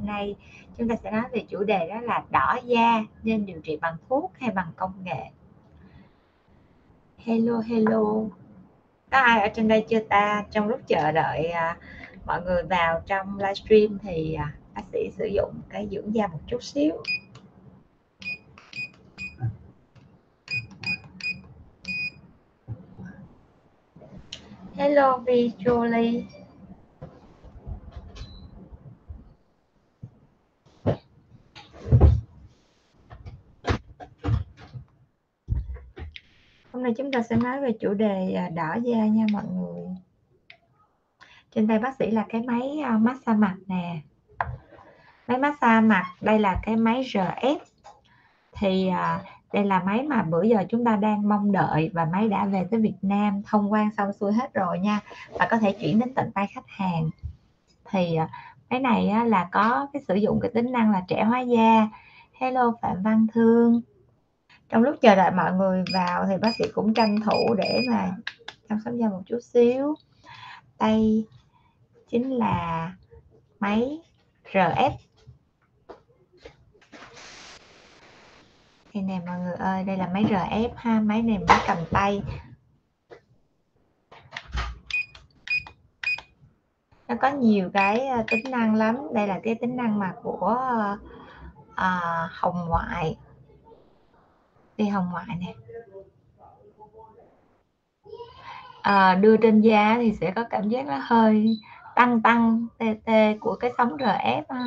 hôm nay chúng ta sẽ nói về chủ đề đó là đỏ da nên điều trị bằng thuốc hay bằng công nghệ. Hello, hello. Có ai ở trên đây chưa ta? Trong lúc chờ đợi mọi người vào trong livestream thì bác sĩ sử dụng cái dưỡng da một chút xíu. Hello Visually. Hôm nay chúng ta sẽ nói về chủ đề đỏ da nha mọi người. Trên tay bác sĩ là cái máy massage mặt nè. Máy massage mặt, đây là cái máy RF. Thì đây là máy mà bữa giờ chúng ta đang mong đợi và máy đã về tới Việt Nam, thông quan xong xuôi hết rồi nha. Và có thể chuyển đến tận tay khách hàng. Thì máy này là có cái sử dụng cái tính năng là trẻ hóa da. Hello Phạm Văn Thương. Trong lúc chờ đợi mọi người vào thì bác sĩ cũng tranh thủ để mà chăm sóc da một chút xíu. Đây chính là máy RF. Đây nè mọi người ơi, đây là máy RF ha, máy này máy cầm tay. Nó có nhiều cái tính năng lắm, đây là cái tính năng mà của Hồng Ngoại. Đi Hồng Ngoại nè. Đưa trên da thì sẽ có cảm giác nó hơi tăng tê tê của cái sóng RF ha.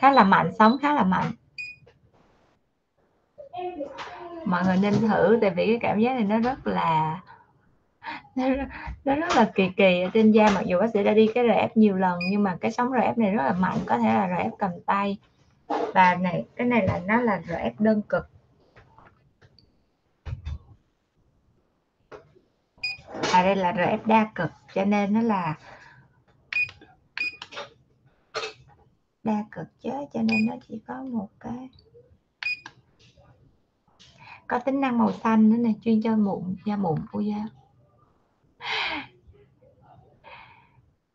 Khá là mạnh, sóng khá là mạnh. Mọi người nên thử, tại vì cái cảm giác này nó rất là kỳ kỳ ở trên da. Mặc dù bác sĩ đã đi cái RF nhiều lần nhưng mà cái sóng RF này rất là mạnh, có thể là RF cầm tay. Và này, cái này là nó là RF đơn cực. À đây là RF đa cực, cho nên nó là đa cực chứ, cho nên nó chỉ có một cái, có tính năng màu xanh nữa này, chuyên cho mụn, da mụn, khô da.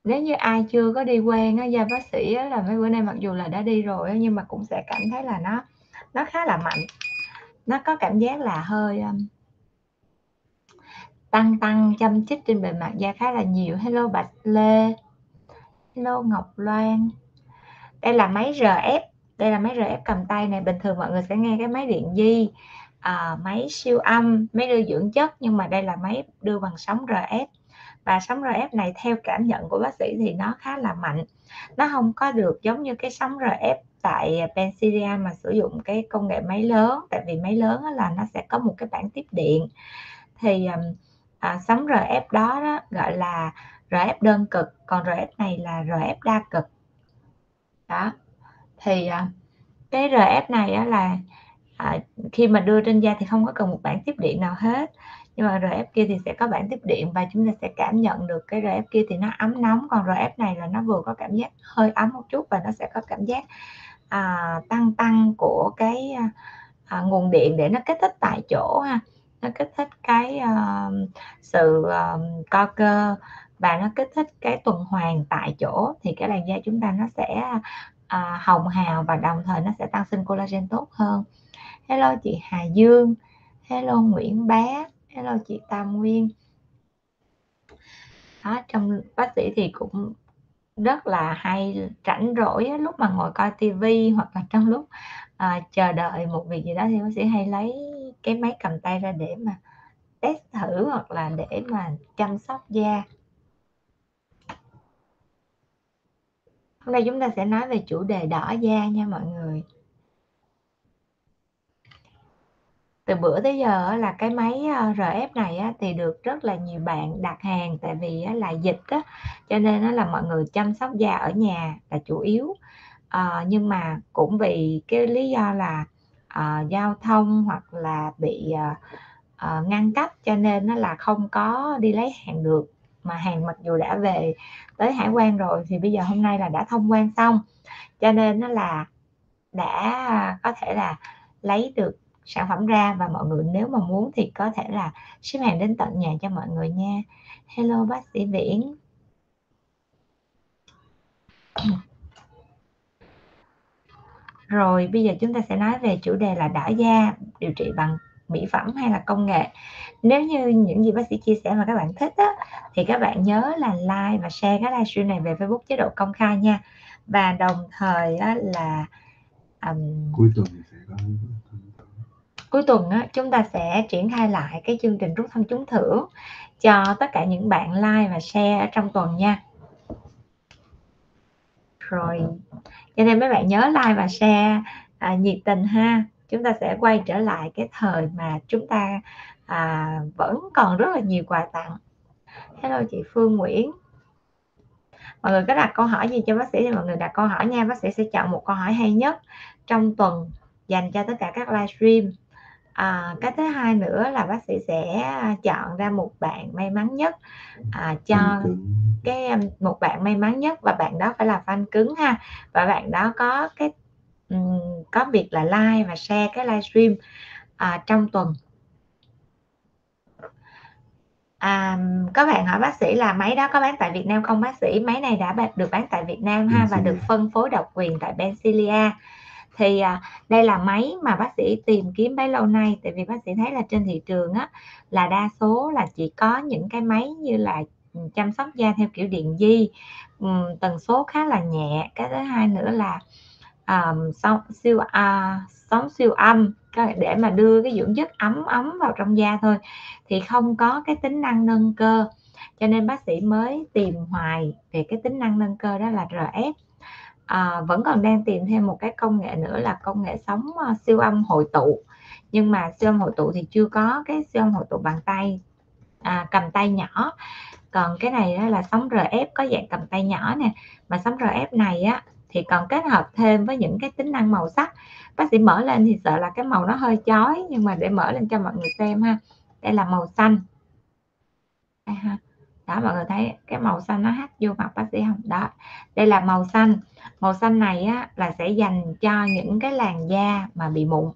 Nếu như ai chưa có đi quen á, da bác sĩ á, là mấy bữa nay mặc dù là đã đi rồi á, nhưng mà cũng sẽ cảm thấy là nó khá là mạnh. Nó có cảm giác là hơi tăng châm chích trên bề mặt da khá là nhiều. Hello Bạch Lê. Hello Ngọc Loan. Đây là máy RF. Đây là máy RF cầm tay này. Bình thường mọi người sẽ nghe cái máy điện di, máy siêu âm, máy đưa dưỡng chất. Nhưng mà đây là máy đưa bằng sóng RF. Và sóng RF này theo cảm nhận của bác sĩ thì nó khá là mạnh. Nó không có được giống như cái sóng RF tại Benzilia mà sử dụng cái công nghệ máy lớn. Tại vì máy lớn là nó sẽ có một cái bảng tiếp điện. Thì sóng RF đó gọi là RF đơn cực. Còn RF này là RF đa cực. Đó. Thì cái RF này là khi mà đưa trên da thì không có cần một bảng tiếp điện nào hết. Nhưng mà RF kia thì sẽ có bảng tiếp điện và chúng ta sẽ cảm nhận được cái RF kia thì nó ấm nóng. Còn RF này là nó vừa có cảm giác hơi ấm một chút và nó sẽ có cảm giác tăng của cái nguồn điện để nó kích thích tại chỗ ha. Nó kích thích cái sự co cơ và nó kích thích cái tuần hoàn tại chỗ. Thì cái làn da chúng ta nó sẽ hồng hào và đồng thời nó sẽ tăng sinh collagen tốt hơn. Hello chị Hà Dương. Hello Nguyễn Bé. Hello chị Tâm Nguyên. Đó, trong bác sĩ thì cũng rất là hay rảnh rỗi á, lúc mà ngồi coi tivi hoặc là trong lúc chờ đợi một việc gì đó thì bác sĩ hay lấy cái máy cầm tay ra để mà test thử hoặc là để mà chăm sóc da. Hôm nay chúng ta sẽ nói về chủ đề đỏ da nha mọi người. Từ bữa tới giờ là cái máy RF này thì được rất là nhiều bạn đặt hàng. Tại vì là dịch á, cho nên là mọi người chăm sóc da ở nhà là chủ yếu. Nhưng mà cũng vì cái lý do là giao thông hoặc là bị ngăn cách, cho nên là không có đi lấy hàng được. Mà hàng mặc dù đã về tới hải quan rồi thì bây giờ hôm nay là đã thông quan xong, cho nên nó là đã có thể là lấy được sản phẩm ra. Và mọi người nếu mà muốn thì có thể là ship hàng đến tận nhà cho mọi người nha. Hello bác sĩ Viễn. Rồi bây giờ chúng ta sẽ nói về chủ đề là đỏ da điều trị bằng mỹ phẩm hay là công nghệ. Nếu như những gì bác sĩ chia sẻ mà các bạn thích á, thì các bạn nhớ là like và share cái livestream này về Facebook chế độ công khai nha. Và đồng thời á, là cuối tuần sẽ có... cuối tuần á, chúng ta sẽ triển khai lại cái chương trình rút thăm trúng thưởng cho tất cả những bạn like và share ở trong tuần nha. Rồi cho nên mấy bạn nhớ like và share nhiệt tình ha. Chúng ta sẽ quay trở lại cái thời mà chúng ta vẫn còn rất là nhiều quà tặng. Hello chị Phương Nguyễn. Mọi người có đặt câu hỏi gì cho bác sĩ thì mọi người đặt câu hỏi nha. Bác sĩ sẽ chọn một câu hỏi hay nhất trong tuần dành cho tất cả các livestream. Cái thứ hai nữa là bác sĩ sẽ chọn ra một bạn may mắn nhất cho cái một bạn may mắn nhất, và bạn đó phải là fan cứng ha, và bạn đó có cái có việc là like và share cái livestream trong tuần. Các bạn hỏi bác sĩ là máy đó có bán tại Việt Nam không bác sĩ? Máy này đã được bán tại Việt Nam ha, và được phân phối độc quyền tại Benzilia. Thì đây là máy mà bác sĩ tìm kiếm bấy lâu nay, tại vì bác sĩ thấy là trên thị trường á, là đa số là chỉ có những cái máy như là chăm sóc da theo kiểu điện di, tần số khá là nhẹ. Cái thứ hai nữa là sóng siêu âm để mà đưa cái dưỡng chất ấm ấm vào trong da thôi, thì không có cái tính năng nâng cơ, cho nên bác sĩ mới tìm hoài về cái tính năng nâng cơ, đó là RF. Vẫn còn đang tìm thêm một cái công nghệ nữa là công nghệ sóng siêu âm hội tụ, nhưng mà siêu âm hội tụ thì chưa có cái siêu âm hội tụ bằng tay cầm tay nhỏ, còn cái này đó là sóng RF có dạng cầm tay nhỏ nè. Mà sóng RF này á thì còn kết hợp thêm với những cái tính năng màu sắc. Bác sĩ mở lên thì sợ là cái màu nó hơi chói, nhưng mà để mở lên cho mọi người xem ha. Đây là màu xanh. Đây ha. Đó, mọi người thấy cái màu xanh nó hắt vô mặt bác sĩ không? Đó, đây là màu xanh. Màu xanh này á, là sẽ dành cho những cái làn da mà bị mụn.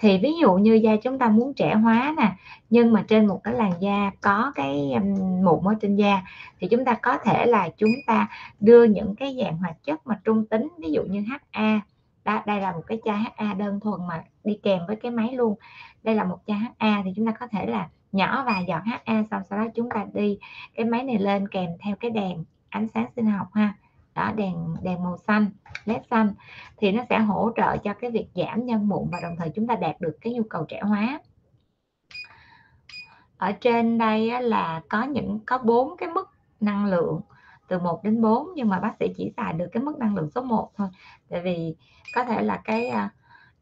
Thì ví dụ như da chúng ta muốn trẻ hóa nè, nhưng mà trên một cái làn da có cái mụn ở trên da, thì chúng ta có thể là chúng ta đưa những cái dạng hoạt chất mà trung tính, ví dụ như HA. Đó, đây là một cái chai HA đơn thuần mà đi kèm với cái máy luôn. Đây là một chai HA, thì chúng ta có thể là nhỏ vài giọt HA, xong sau đó chúng ta đi cái máy này lên kèm theo cái đèn ánh sáng sinh học ha. Đó, đèn màu xanh, LED xanh, thì nó sẽ hỗ trợ cho cái việc giảm nhân mụn, và đồng thời chúng ta đạt được cái nhu cầu trẻ hóa. Ở trên đây là có 4 cái mức năng lượng từ 1 đến 4, nhưng mà bác sĩ chỉ xài được cái mức năng lượng số 1 thôi, tại vì có thể là cái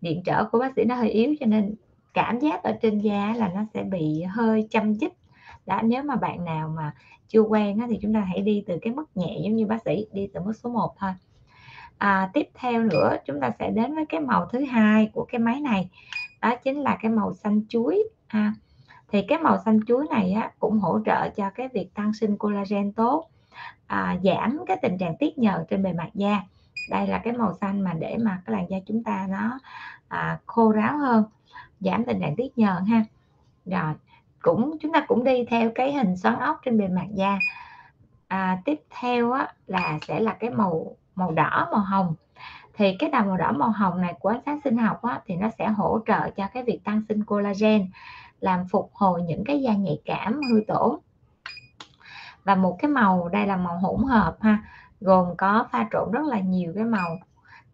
điện trở của bác sĩ nó hơi yếu, cho nên cảm giác ở trên da là nó sẽ bị hơi châm chích. Đã, nếu mà bạn nào mà chưa quen á, thì chúng ta hãy đi từ cái mức nhẹ, giống như bác sĩ đi từ mức số 1 thôi. Tiếp theo nữa chúng ta sẽ đến với cái màu thứ hai của cái máy này, đó chính là cái màu xanh chuối ha. Thì cái màu xanh chuối này á, cũng hỗ trợ cho cái việc tăng sinh collagen tốt, giảm cái tình trạng tiết nhờn trên bề mặt da. Đây là cái màu xanh mà để mà cái làn da chúng ta nó khô ráo hơn, giảm tình trạng tiết nhờn ha. Rồi chúng ta cũng đi theo cái hình xoắn ốc trên bề mặt da. Tiếp theo á, là sẽ là cái màu đỏ màu hồng. Thì cái màu đỏ màu hồng này của ánh sáng sinh học á, thì nó sẽ hỗ trợ cho cái việc tăng sinh collagen, làm phục hồi những cái da nhạy cảm hư tổn. Và một cái màu, đây là màu hỗn hợp ha, gồm có pha trộn rất là nhiều cái màu,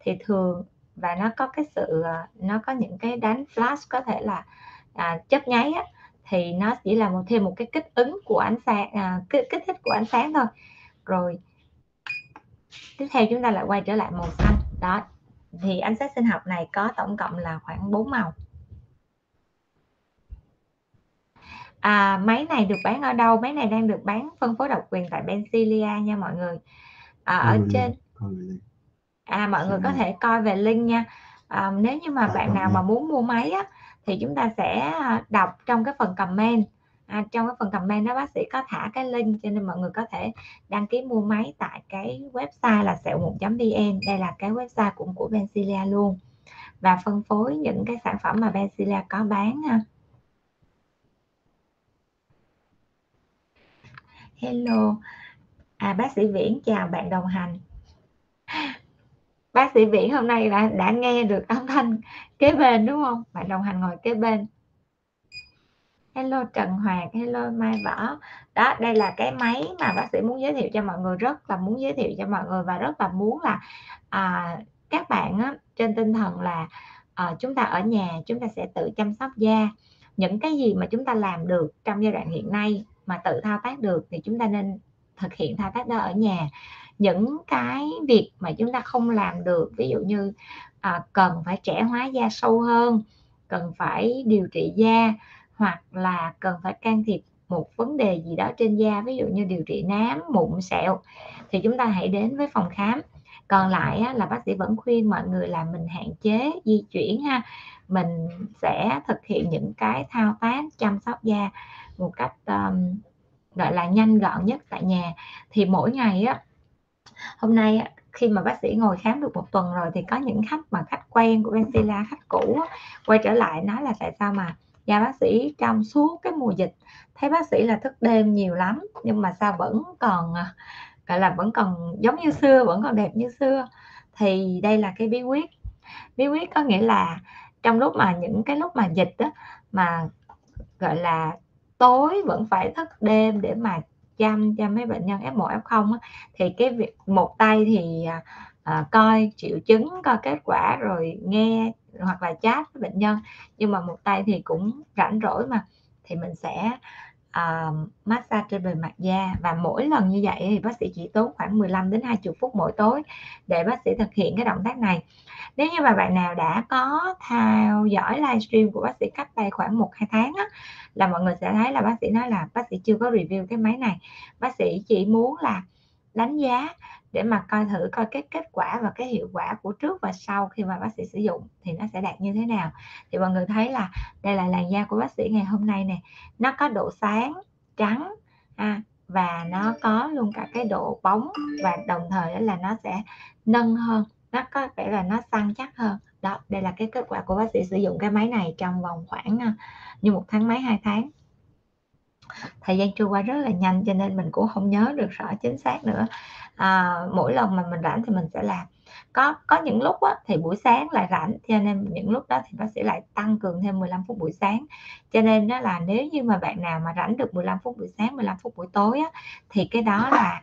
thì thường và nó có những cái đánh flash, có thể là chớp nháy á, thì nó chỉ là thêm một cái kích ứng của ánh sáng, kích thích của ánh sáng thôi. Rồi tiếp theo chúng ta lại quay trở lại màu xanh. Đó, thì ánh sáng sinh học này có tổng cộng là khoảng 4 màu. Máy này được bán ở đâu? Máy này đang được bán phân phối độc quyền tại Benzilia nha mọi người. Ở trên mọi người có thể coi về link nha. Nếu như mà bạn nào mà muốn mua máy á, thì chúng ta sẽ đọc trong cái phần comment. Trong cái phần comment đó bác sĩ có thả cái link, cho nên mọi người có thể đăng ký mua máy tại cái website là sẹo1.vn. Đây là cái website cũng của Benzilia luôn, và phân phối những cái sản phẩm mà Benzilia có bán ha. Hello, bác sĩ Viễn chào bạn đồng hành. Bác sĩ Viễn hôm nay đã nghe được âm thanh kế bên đúng không? Bạn đồng hành ngồi kế bên. Hello Trần Hoàng, hello Mai Võ. Đó, đây là cái máy mà bác sĩ muốn giới thiệu cho mọi người, rất là muốn giới thiệu cho mọi người, và rất là muốn là các bạn á, trên tinh thần là chúng ta ở nhà chúng ta sẽ tự chăm sóc da. Những cái gì mà chúng ta làm được trong giai đoạn hiện nay mà tự thao tác được thì chúng ta nên thực hiện thao tác đó ở nhà. Những cái việc mà chúng ta không làm được, ví dụ như cần phải trẻ hóa da sâu hơn, cần phải điều trị da, hoặc là cần phải can thiệp một vấn đề gì đó trên da, ví dụ như điều trị nám, mụn, sẹo, thì chúng ta hãy đến với phòng khám. Còn lại á, là bác sĩ vẫn khuyên mọi người là mình hạn chế di chuyển ha, mình sẽ thực hiện những cái thao tác chăm sóc da một cách gọi là nhanh gọn nhất tại nhà. Thì mỗi ngày á, hôm nay khi mà bác sĩ ngồi khám được một tuần rồi thì có những khách mà khách quen của Benzilia, khách cũ quay trở lại nói là tại sao mà da bác sĩ trong suốt cái mùa dịch thấy bác sĩ là thức đêm nhiều lắm, nhưng mà sao vẫn còn gọi là vẫn còn giống như xưa, vẫn còn đẹp như xưa. Thì đây là cái bí quyết. Bí quyết có nghĩa là trong lúc mà những cái lúc mà dịch đó, mà gọi là tối vẫn phải thức đêm để mà chăm cho mấy bệnh nhân F1, F0 á, thì cái việc một tay thì coi triệu chứng, coi kết quả rồi nghe hoặc là chat với bệnh nhân, nhưng mà một tay thì cũng rảnh rỗi mà, thì mình sẽ massage trên bề mặt da. Và mỗi lần như vậy thì bác sĩ chỉ tốn khoảng 15 đến 20 phút mỗi tối để bác sĩ thực hiện cái động tác này. Nếu như mà bạn nào đã có theo dõi livestream của bác sĩ cách đây khoảng 1-2 tháng á, là mọi người sẽ thấy là bác sĩ nói là bác sĩ chưa có review cái máy này, bác sĩ chỉ muốn là đánh giá để mà coi thử coi cái kết quả và cái hiệu quả của trước và sau khi mà bác sĩ sử dụng thì nó sẽ đạt như thế nào. Thì mọi người thấy là đây là làn da của bác sĩ ngày hôm nay nè, nó có độ sáng, trắng và nó có luôn cả cái độ bóng, và đồng thời là nó sẽ nâng hơn, nó có vẻ là nó săn chắc hơn. Đó, đây là cái kết quả của bác sĩ sử dụng cái máy này trong vòng khoảng như 1 tháng mấy 2 tháng. Thời gian trôi qua rất là nhanh cho nên mình cũng không nhớ được rõ chính xác nữa. Mỗi lần mà mình rảnh thì mình sẽ làm. Có những lúc á, thì buổi sáng lại rảnh, cho nên những lúc đó thì bác sĩ lại tăng cường thêm 15 phút buổi sáng. Cho nên đó là nếu như mà bạn nào mà rảnh được 15 phút buổi sáng, 15 phút buổi tối á, thì cái đó là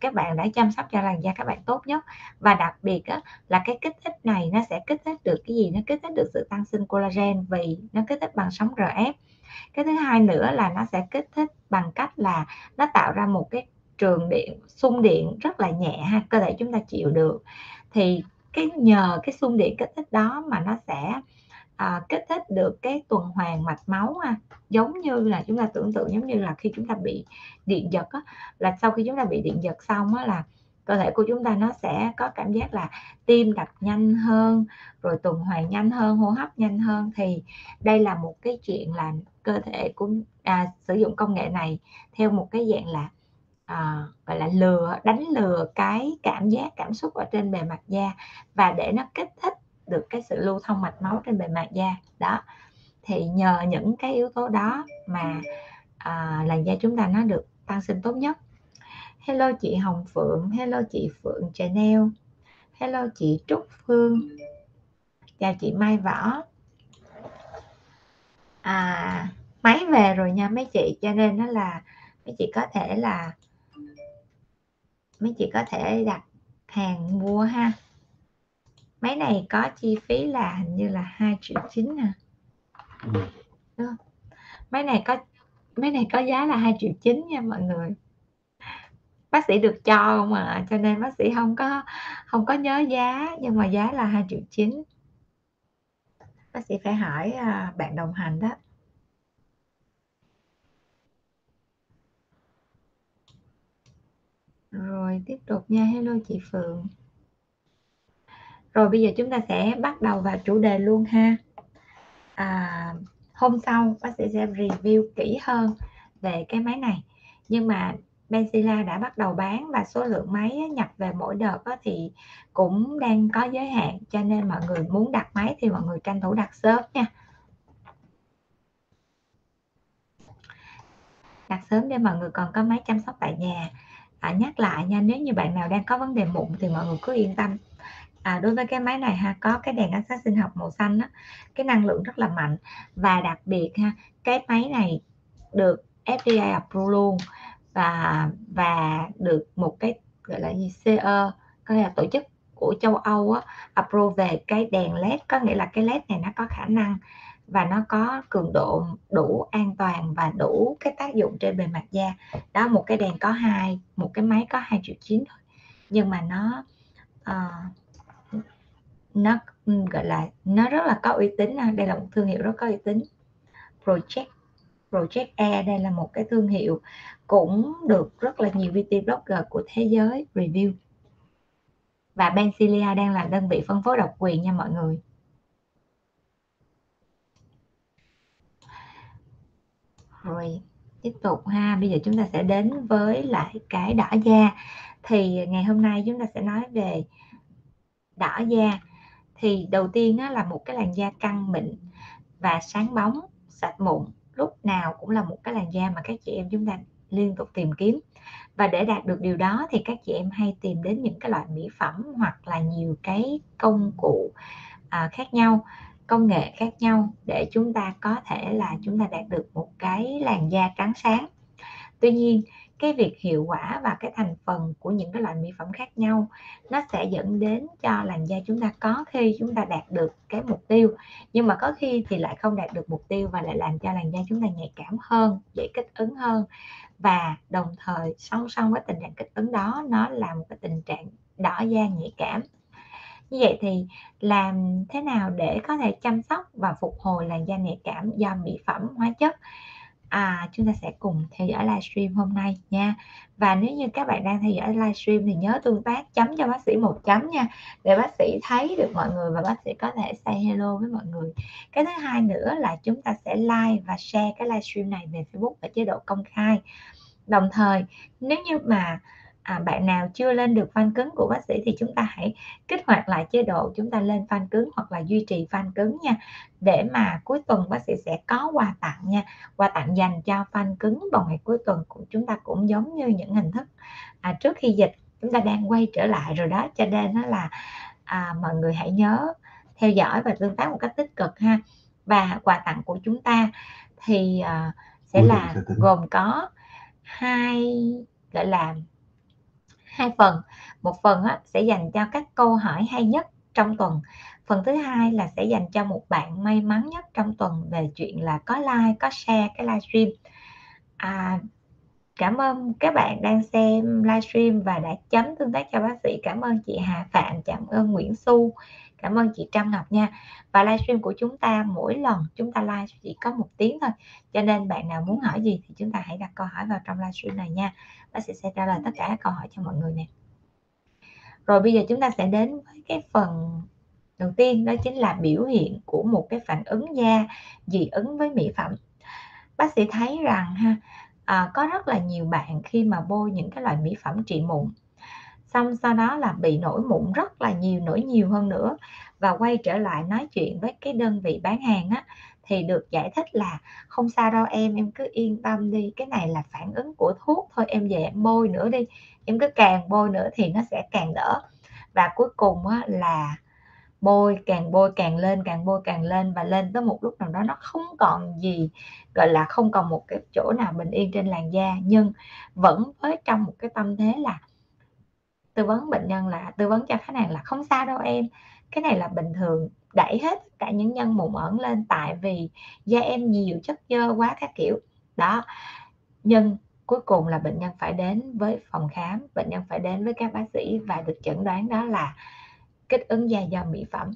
các bạn đã chăm sóc cho làn da các bạn tốt nhất. Và đặc biệt á, là cái kích thích này nó sẽ kích thích được cái gì? Nó kích thích được sự tăng sinh collagen vì nó kích thích bằng sóng RF. Cái thứ hai nữa là nó sẽ kích thích bằng cách là nó tạo ra một cái trường điện, xung điện rất là nhẹ ha, cơ thể chúng ta chịu được. Thì cái nhờ cái xung điện kích thích đó mà nó sẽ kích thích được cái tuần hoàn mạch máu ha. Giống như là chúng ta tưởng tượng giống như là khi chúng ta bị điện giật á, là sau khi chúng ta bị điện giật xong á, là cơ thể của chúng ta nó sẽ có cảm giác là tim đập nhanh hơn, rồi tuần hoàn nhanh hơn, hô hấp nhanh hơn. Thì đây là một cái chuyện là cơ thể cũng sử dụng công nghệ này theo một cái dạng là gọi là đánh lừa cái cảm giác cảm xúc ở trên bề mặt da, và để nó kích thích được cái sự lưu thông mạch máu trên bề mặt da. Đó, thì nhờ những cái yếu tố đó mà làn da chúng ta nó được tăng sinh tốt nhất. Hello chị Hồng Phượng, hello chị Phượng Chanel, hello chị Trúc Phương, chào chị Mai Võ. Máy về rồi nha mấy chị, cho nên nó là mấy chị có thể đặt hàng mua ha. Máy này có chi phí là hình như là 2,9 triệu nè. Máy này có giá là 2,9 triệu nha mọi người. Bác sĩ được cho mà, cho nên bác sĩ không có nhớ giá, nhưng mà giá là 2,9 triệu. Bác sĩ phải hỏi bạn đồng hành đó. Rồi tiếp tục nha, hello chị Phượng. Rồi bây giờ chúng ta sẽ bắt đầu vào chủ đề luôn ha. Hôm sau bác sĩ sẽ review kỹ hơn về cái máy này. Nhưng mà Benzilia đã bắt đầu bán, và số lượng máy nhập về mỗi đợt thì cũng đang có giới hạn, cho nên mọi người muốn đặt máy thì mọi người tranh thủ đặt sớm nha. Đặt sớm để mọi người còn có máy chăm sóc tại nhà. Nhắc lại nha, nếu như bạn nào đang có vấn đề mụn thì mọi người cứ yên tâm. đối với cái máy này ha, có cái đèn ánh sáng sinh học màu xanh đó, cái năng lượng rất là mạnh. Và đặc biệt ha, cái máy này được FDA approve luôn, và được một cái gọi là gì, CE, có là tổ chức của châu Âu á, approve về cái đèn LED, có nghĩa là cái LED này nó có khả năng và nó có cường độ đủ an toàn và đủ cái tác dụng trên bề mặt da. Đó, một cái đèn có một cái máy có 2,9 triệu thôi, nhưng mà nó gọi là nó rất là có uy tín. Đây là một thương hiệu rất có uy tín. Project A, đây là một cái thương hiệu cũng được rất là nhiều beauty blogger của thế giới review. Và Benzilia đang là đơn vị phân phối độc quyền nha mọi người. Rồi, tiếp tục ha. Bây giờ chúng ta sẽ đến với lại cái đỏ da. Thì ngày hôm nay chúng ta sẽ nói về đỏ da. Thì đầu tiên á, là một cái làn da căng mịn và sáng bóng, sạch mụn, lúc nào cũng là một cái làn da mà các chị em chúng ta liên tục tìm kiếm. Và để đạt được điều đó thì các chị em hay tìm đến những cái loại mỹ phẩm hoặc là nhiều cái công cụ khác nhau, công nghệ khác nhau để chúng ta có thể là chúng ta đạt được một cái làn da trắng sáng. Tuy nhiên, cái việc hiệu quả và cái thành phần của những cái loại mỹ phẩm khác nhau nó sẽ dẫn đến cho làn da chúng ta có khi chúng ta đạt được cái mục tiêu, nhưng mà có khi thì lại không đạt được mục tiêu và lại làm cho làn da chúng ta nhạy cảm hơn, dễ kích ứng hơn. Và đồng thời song song với tình trạng kích ứng đó, nó là một cái tình trạng đỏ da nhạy cảm. Như vậy thì làm thế nào để có thể chăm sóc và phục hồi làn da nhạy cảm do mỹ phẩm, hóa chất? Chúng ta sẽ cùng theo dõi livestream hôm nay nha. Và nếu như các bạn đang theo dõi livestream thì nhớ tương tác, chấm cho bác sĩ 1 chấm nha, để bác sĩ thấy được mọi người và bác sĩ có thể say hello với mọi người. Cái thứ hai nữa là chúng ta sẽ like và share cái livestream này về Facebook ở chế độ công khai. Đồng thời nếu như mà bạn nào chưa lên được fan cứng của bác sĩ thì chúng ta hãy kích hoạt lại chế độ chúng ta lên fan cứng hoặc là duy trì fan cứng nha, để mà cuối tuần bác sĩ sẽ có quà tặng nha, quà tặng dành cho fan cứng vào ngày cuối tuần của chúng ta, cũng giống như những hình thức trước khi dịch chúng ta đang quay trở lại rồi đó. Cho nên nó là mọi người hãy nhớ theo dõi và tương tác một cách tích cực ha. Và quà tặng của chúng ta thì sẽ là gồm có hai phần. Một phần sẽ dành cho các câu hỏi hay nhất trong tuần. Phần thứ hai là sẽ dành cho một bạn may mắn nhất trong tuần về chuyện là có like, có share cái livestream. Cảm ơn các bạn đang xem livestream và đã chấm tương tác cho bác sĩ. Cảm ơn chị Hà Phạm, cảm ơn Nguyễn Xu, cảm ơn chị Trâm Ngọc nha. Và livestream của chúng ta mỗi lần chúng ta live chỉ có 1 tiếng thôi. Cho nên bạn nào muốn hỏi gì thì chúng ta hãy đặt câu hỏi vào trong livestream này nha. Bác sĩ sẽ trả lời tất cả các câu hỏi cho mọi người nè. Rồi bây giờ chúng ta sẽ đến với cái phần đầu tiên, đó chính là biểu hiện của một cái phản ứng da dị ứng với mỹ phẩm. Bác sĩ thấy rằng ha, có rất là nhiều bạn khi mà bôi những cái loại mỹ phẩm trị mụn xong sau đó là bị nổi mụn rất là nhiều, nổi nhiều hơn nữa, và quay trở lại nói chuyện với cái đơn vị bán hàng á, thì được giải thích là không sao đâu em cứ yên tâm đi, cái này là phản ứng của thuốc thôi, em về em bôi nữa đi, em cứ càng bôi nữa thì nó sẽ càng đỡ. Và cuối cùng á, là bôi càng lên, càng bôi càng lên, và lên tới một lúc nào đó nó không còn gì, gọi là không còn một cái chỗ nào bình yên trên làn da, nhưng vẫn với trong một cái tâm thế là tư vấn bệnh nhân, là tư vấn cho khách hàng là không sao đâu em, cái này là bình thường, đẩy hết tất cả những nhân mụn ẩn lên tại vì da em nhiều chất dơ quá các kiểu đó. Nhưng cuối cùng là bệnh nhân phải đến với phòng khám, bệnh nhân phải đến với các bác sĩ và được chẩn đoán đó là kích ứng da do mỹ phẩm.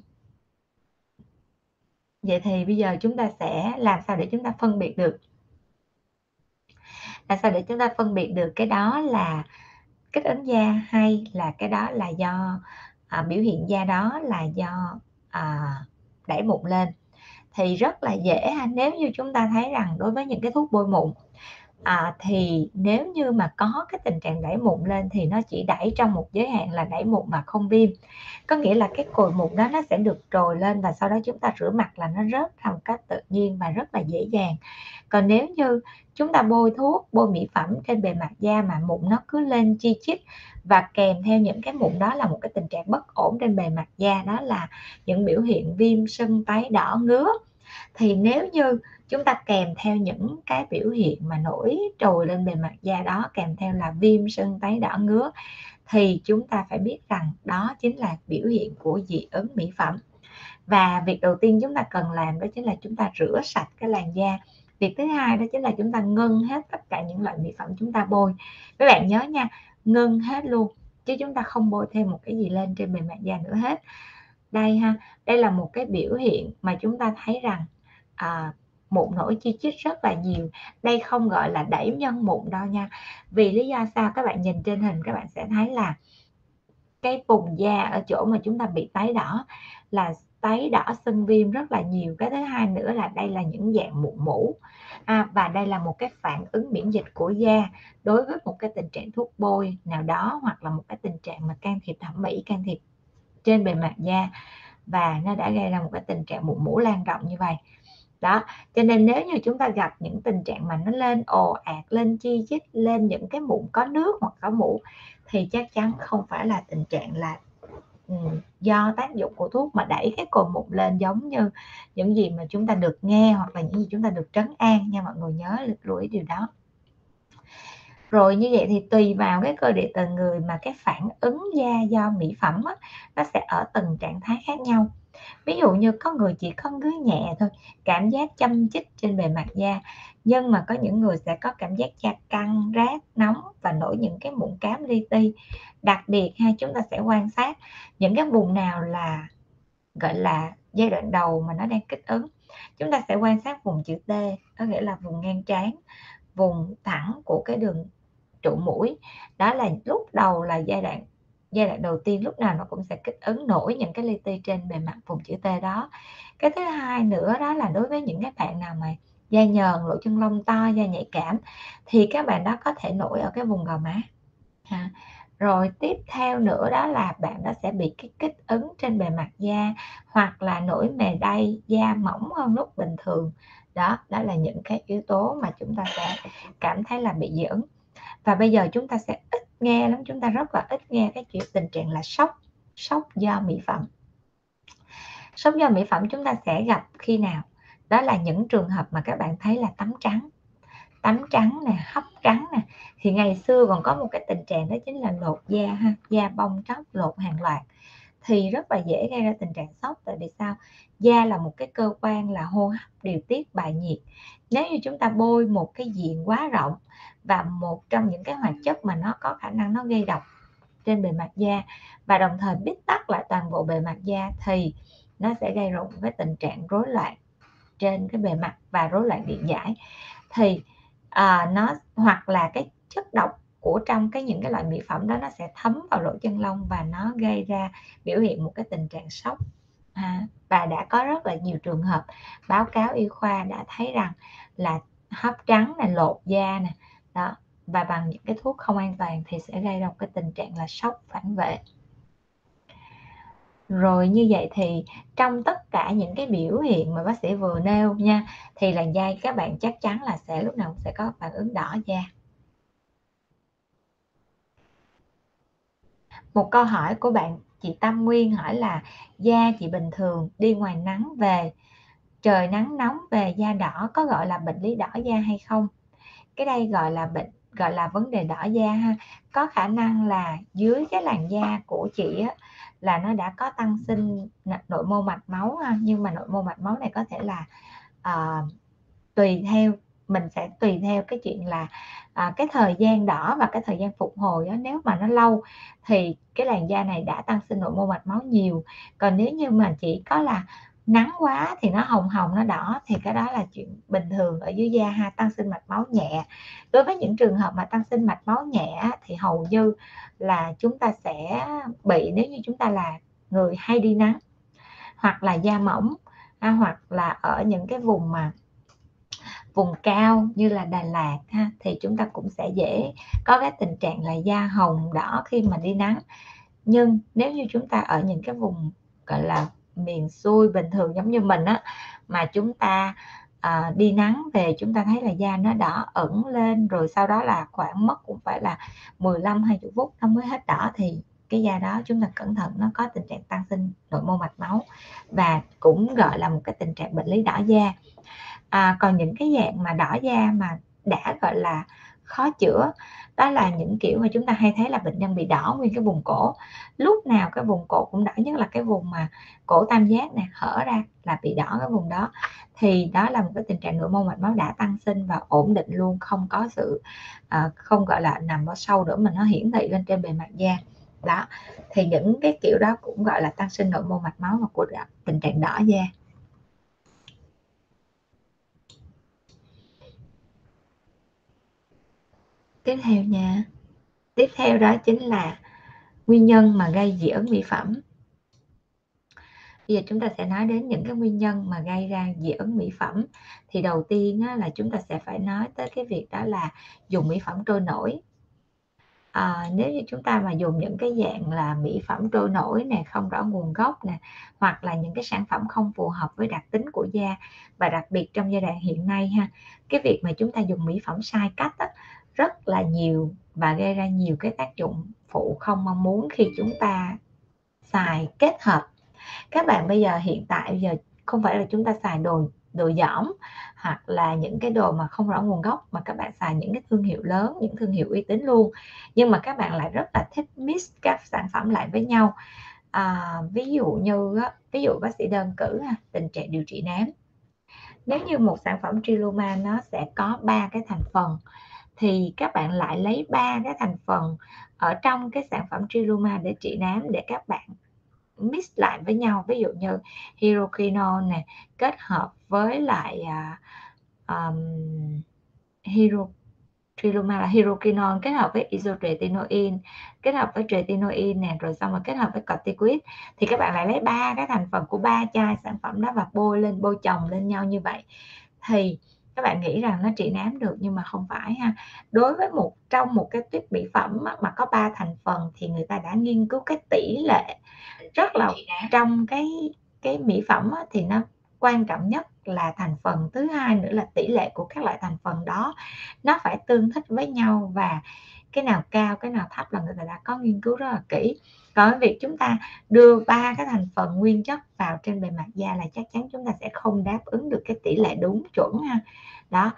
Vậy thì bây giờ chúng ta sẽ làm sao để chúng ta phân biệt được, làm sao để chúng ta phân biệt được cái đó là kích ứng da hay là cái đó là do biểu hiện da đó là do đẩy mụn lên? Thì rất là dễ ha, nếu như chúng ta thấy rằng đối với những cái thuốc bôi mụn thì nếu như mà có cái tình trạng đẩy mụn lên thì nó chỉ đẩy trong một giới hạn là đẩy mụn mà không viêm, có nghĩa là cái cồi mụn đó nó sẽ được trồi lên và sau đó chúng ta rửa mặt là nó rớt ra một cách tự nhiên và rất là dễ dàng. Còn nếu như chúng ta bôi thuốc, bôi mỹ phẩm trên bề mặt da mà mụn nó cứ lên chi chít và kèm theo những cái mụn đó là một cái tình trạng bất ổn trên bề mặt da, đó là những biểu hiện viêm, sưng, tấy, đỏ, ngứa, thì nếu như chúng ta kèm theo những cái biểu hiện mà nổi trồi lên bề mặt da đó, kèm theo là viêm, sưng, tấy, đỏ, ngứa, thì chúng ta phải biết rằng đó chính là biểu hiện của dị ứng mỹ phẩm. Và việc đầu tiên chúng ta cần làm đó chính là chúng ta rửa sạch cái làn da. Việc thứ hai đó chính là chúng ta ngưng hết tất cả những loại mỹ phẩm chúng ta bôi. Các bạn nhớ nha, ngưng hết luôn, chứ chúng ta không bôi thêm một cái gì lên trên bề mặt da nữa hết. Đây ha, đây là một cái biểu hiện mà chúng ta thấy rằng mụn nổi chi chít rất là nhiều. Đây không gọi là đẩy nhân mụn đâu nha. Vì lý do sao? Các bạn nhìn trên hình các bạn sẽ thấy là cái vùng da ở chỗ mà chúng ta bị tái đỏ là tấy đỏ, sưng, viêm rất là nhiều. Cái thứ hai nữa là đây là những dạng mụn mủ, và đây là một cái phản ứng miễn dịch của da đối với một cái tình trạng thuốc bôi nào đó, hoặc là một cái tình trạng mà can thiệp thẩm mỹ, can thiệp trên bề mặt da, và nó đã gây ra một cái tình trạng mụn mủ lan rộng như vậy đó. Cho nên nếu như chúng ta gặp những tình trạng mà nó lên ồ ạt, lên chi chít, lên những cái mụn có nước hoặc có mủ, thì chắc chắn không phải là tình trạng là do tác dụng của thuốc mà đẩy cái cồn mụn lên, giống như những gì mà chúng ta được nghe hoặc là những gì chúng ta được trấn an nha. Mọi người nhớ lưu ý điều đó. Rồi như vậy thì tùy vào cái cơ địa từng người mà cái phản ứng da do mỹ phẩm á, nó sẽ ở từng trạng thái khác nhau. Ví dụ như có người chỉ có ngứa nhẹ thôi, cảm giác châm chích trên bề mặt da, nhưng mà có những người sẽ có cảm giác da căng, rát, nóng và nổi những cái mụn cám li ti. Đặc biệt ha, chúng ta sẽ quan sát những cái vùng nào là gọi là giai đoạn đầu mà nó đang kích ứng. Chúng ta sẽ quan sát vùng chữ T, có nghĩa là vùng ngang trán, vùng thẳng của cái đường trụ mũi. Đó là lúc đầu là giai đoạn đầu tiên, lúc nào nó cũng sẽ kích ứng, nổi những cái li ti trên bề mặt vùng chữ T đó. Cái thứ hai nữa đó là đối với những cái bạn nào mà da nhờn, lỗ chân lông to, da nhạy cảm, thì các bạn đó có thể nổi ở cái vùng gò má. Rồi tiếp theo nữa đó là bạn đó sẽ bị cái kích ứng trên bề mặt da, hoặc là nổi mề đay, da mỏng hơn lúc bình thường. Đó là những cái yếu tố mà chúng ta sẽ cảm thấy là bị dị ứng. Và bây giờ chúng ta sẽ ít nghe lắm, chúng ta rất là ít nghe cái chuyện tình trạng là sốc do mỹ phẩm. Sốc do mỹ phẩm chúng ta sẽ gặp khi nào? Đó là những trường hợp mà các bạn thấy là tắm trắng nè, hấp trắng nè. Thì ngày xưa còn có một cái tình trạng đó chính là lột da ha, da bong tróc, lột hàng loạt, thì rất là dễ gây ra tình trạng sốc. Tại vì sao? Da là một cái cơ quan là hô hấp, điều tiết bài nhiệt. Nếu như chúng ta bôi một cái diện quá rộng và một trong những cái hoạt chất mà nó có khả năng nó gây độc trên bề mặt da, và đồng thời bít tắc lại toàn bộ bề mặt da, thì nó sẽ gây ra cái tình trạng rối loạn trên cái bề mặt và rối loạn điện giải. Thì nó hoặc là cái chất độc của trong những cái loại mỹ phẩm đó nó sẽ thấm vào lỗ chân lông và nó gây ra biểu hiện một cái tình trạng sốc. Và đã có rất là nhiều trường hợp báo cáo y khoa đã thấy rằng là hấp trắng này, lột da nè, đó, và bằng những cái thuốc không an toàn thì sẽ gây ra một cái tình trạng là sốc phản vệ. Rồi như vậy thì trong tất cả những cái biểu hiện mà bác sĩ vừa nêu nha, thì làn da các bạn chắc chắn là sẽ lúc nào cũng sẽ có phản ứng đỏ da. Một câu hỏi của bạn chị Tâm Nguyên hỏi là da chị bình thường, đi ngoài nắng về, trời nắng nóng về da đỏ có gọi là bệnh lý đỏ da hay không? Cái đây gọi là bệnh, gọi là vấn đề đỏ da ha. Có khả năng là dưới cái làn da của chị á, là nó đã có tăng sinh nội mô mạch máu ha. Nhưng mà nội mô mạch máu này có thể là tùy theo, mình sẽ tùy theo cái chuyện là cái thời gian đỏ và cái thời gian phục hồi đó. Nếu mà nó lâu thì cái làn da này đã tăng sinh nội mô mạch máu nhiều. Còn nếu như mà chỉ có là nắng quá thì nó hồng, nó đỏ, thì cái đó là chuyện bình thường ở dưới da ha. Tăng sinh mạch máu nhẹ, đối với những trường hợp mà tăng sinh mạch máu nhẹ thì hầu như là chúng ta sẽ bị nếu như chúng ta là người hay đi nắng, hoặc là da mỏng, hoặc là ở những cái vùng mà vùng cao như là Đà Lạt ha, thì chúng ta cũng sẽ dễ có cái tình trạng là da hồng đỏ khi mà đi nắng. Nhưng nếu như chúng ta ở những cái vùng gọi là miền xuôi bình thường giống như mình á, mà chúng ta đi nắng về chúng ta thấy là da nó đỏ ửng lên, rồi sau đó là khoảng mất cũng phải là 15-20 phút nó mới hết đỏ, thì cái da đó chúng ta cẩn thận, nó có tình trạng tăng sinh nội mô mạch máu và cũng gọi là một cái tình trạng bệnh lý đỏ da. Còn những cái dạng mà đỏ da mà đã gọi là khó chữa, đó là những kiểu mà chúng ta hay thấy là bệnh nhân bị đỏ nguyên cái vùng cổ, lúc nào cái vùng cổ cũng đỏ, nhất là cái vùng mà cổ tam giác này hở ra là bị đỏ cái vùng đó, thì đó là một cái tình trạng nội mô mạch máu đã tăng sinh và ổn định luôn, không có sự không gọi là nằm ở sâu nữa mà nó hiển thị lên trên bề mặt da đó, thì những cái kiểu đó cũng gọi là tăng sinh nội mô mạch máu và của tình trạng đỏ da. Tiếp theo nha, tiếp theo đó chính là nguyên nhân mà gây dị ứng mỹ phẩm. Bây giờ chúng ta sẽ nói đến những cái nguyên nhân mà gây ra dị ứng mỹ phẩm. Thì đầu tiên là chúng ta sẽ phải nói tới cái việc đó là dùng mỹ phẩm trôi nổi. Nếu như chúng ta mà dùng những cái dạng là mỹ phẩm trôi nổi này, không rõ nguồn gốc nè, hoặc là những cái sản phẩm không phù hợp với đặc tính của da, và đặc biệt trong giai đoạn hiện nay ha, cái việc mà chúng ta dùng mỹ phẩm sai cách á, rất là nhiều và gây ra nhiều cái tác dụng phụ không mong muốn khi chúng ta xài kết hợp. Các bạn bây giờ hiện tại bây giờ không phải là chúng ta xài đồ dỏm hoặc là những cái đồ mà không rõ nguồn gốc, mà các bạn xài những cái thương hiệu lớn, những thương hiệu uy tín luôn, nhưng mà các bạn lại rất là thích mix các sản phẩm lại với nhau. Ví dụ bác sĩ đơn cử tình trạng điều trị nám, nếu như một sản phẩm Tri-Luma nó sẽ có 3 cái thành phần, thì các bạn lại lấy 3 cái thành phần ở trong cái sản phẩm Tri-Luma để trị nám, để các bạn mix lại với nhau, ví dụ như hydroquinone này kết hợp với lại Tri-Luma là hydroquinone kết hợp với isotretinoin, kết hợp với tretinoin nè, rồi xong rồi kết hợp với corticoid, thì các bạn lại lấy 3 cái thành phần của 3 chai sản phẩm đó và bôi chồng lên nhau như vậy, thì các bạn nghĩ rằng nó trị nám được, nhưng mà không phải ha. Đối với trong một cái tuyếp mỹ phẩm mà có 3 thành phần thì người ta đã nghiên cứu cái tỷ lệ rất là trong cái mỹ phẩm thì nó quan trọng nhất là thành phần, thứ hai nữa là tỷ lệ của các loại thành phần đó nó phải tương thích với nhau, và cái nào cao cái nào thấp là người ta đã có nghiên cứu rất là kỹ. Còn việc chúng ta đưa 3 cái thành phần nguyên chất vào trên bề mặt da là chắc chắn chúng ta sẽ không đáp ứng được cái tỷ lệ đúng chuẩn ha. Đó,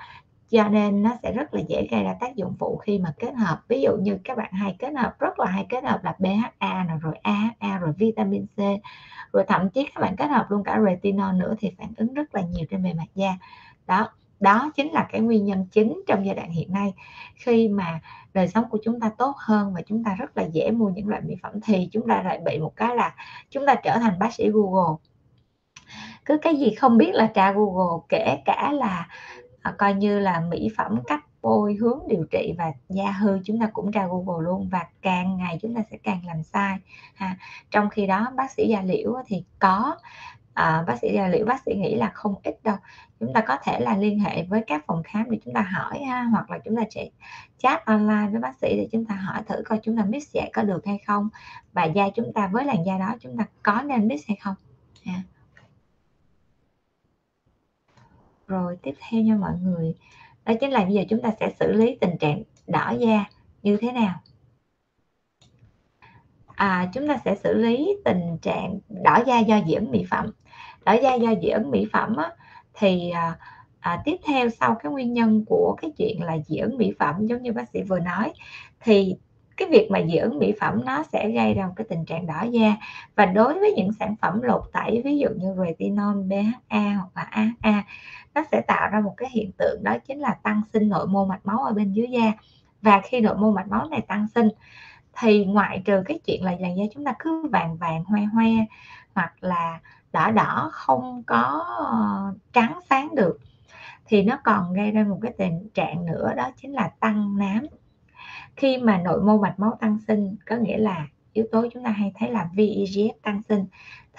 cho nên nó sẽ rất là dễ gây ra tác dụng phụ khi mà kết hợp. Ví dụ như các bạn hay kết hợp, rất là hay kết hợp là BHA này, rồi AHA, rồi vitamin C, rồi thậm chí các bạn kết hợp luôn cả retinol nữa, thì phản ứng rất là nhiều trên bề mặt da. Đó chính là cái nguyên nhân chính trong giai đoạn hiện nay, khi mà đời sống của chúng ta tốt hơn và chúng ta rất là dễ mua những loại mỹ phẩm, thì chúng ta lại bị một cái là chúng ta trở thành bác sĩ Google, cứ cái gì không biết là tra Google, kể cả là coi như là mỹ phẩm cách bôi hướng điều trị và da hư chúng ta cũng tra Google luôn, và càng ngày chúng ta sẽ càng làm sai ha. Trong khi đó bác sĩ da liễu thì có bác sĩ da liễu, bác sĩ nghĩ là không ít đâu, chúng ta có thể là liên hệ với các phòng khám để chúng ta hỏi ha, hoặc là chúng ta sẽ chat online với bác sĩ để chúng ta hỏi thử coi chúng ta mix dạy có được hay không, và da chúng ta với làn da đó chúng ta có nên mix hay không ha. Rồi tiếp theo nha mọi người, đó chính là bây giờ chúng ta sẽ xử lý tình trạng đỏ da như thế nào. Chúng ta sẽ xử lý tình trạng đỏ da do dị ứng mỹ phẩm. Đỏ da do dị ứng mỹ phẩm thì tiếp theo sau cái nguyên nhân của cái chuyện là dị ứng mỹ phẩm giống như bác sĩ vừa nói, thì cái việc mà dị ứng mỹ phẩm nó sẽ gây ra một cái tình trạng đỏ da, và đối với những sản phẩm lột tẩy ví dụ như retinol, BHA hoặc là AHA, nó sẽ tạo ra một cái hiện tượng, đó chính là tăng sinh nội mô mạch máu ở bên dưới da. Và khi nội mô mạch máu này tăng sinh thì ngoại trừ cái chuyện là làn da chúng ta cứ vàng vàng hoe hoe hoặc là đỏ đỏ không có trắng sáng được, thì nó còn gây ra một cái tình trạng nữa, đó chính là tăng nám. Khi mà nội mô mạch máu tăng sinh có nghĩa là yếu tố chúng ta hay thấy là VEGF tăng sinh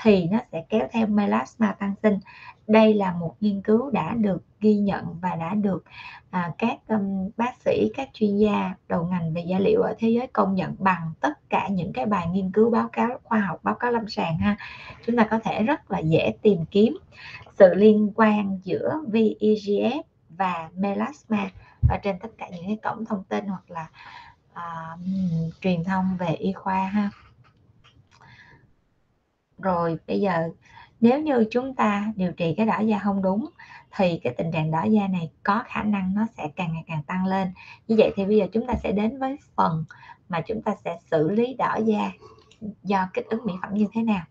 thì nó sẽ kéo theo melasma tăng sinh. Đây là một nghiên cứu đã được ghi nhận và đã được các bác sĩ, các chuyên gia đầu ngành về da liễu ở thế giới công nhận bằng tất cả những cái bài nghiên cứu, báo cáo khoa học, báo cáo lâm sàng ha. Chúng ta có thể rất là dễ tìm kiếm sự liên quan giữa VEGF và melasma ở trên tất cả những cái cổng thông tin hoặc là truyền thông về y khoa ha. Rồi bây giờ nếu như chúng ta điều trị cái đỏ da không đúng thì cái tình trạng đỏ da này có khả năng nó sẽ càng ngày càng tăng lên. Như vậy thì bây giờ chúng ta sẽ đến với phần mà chúng ta sẽ xử lý đỏ da do kích ứng mỹ phẩm như thế nào.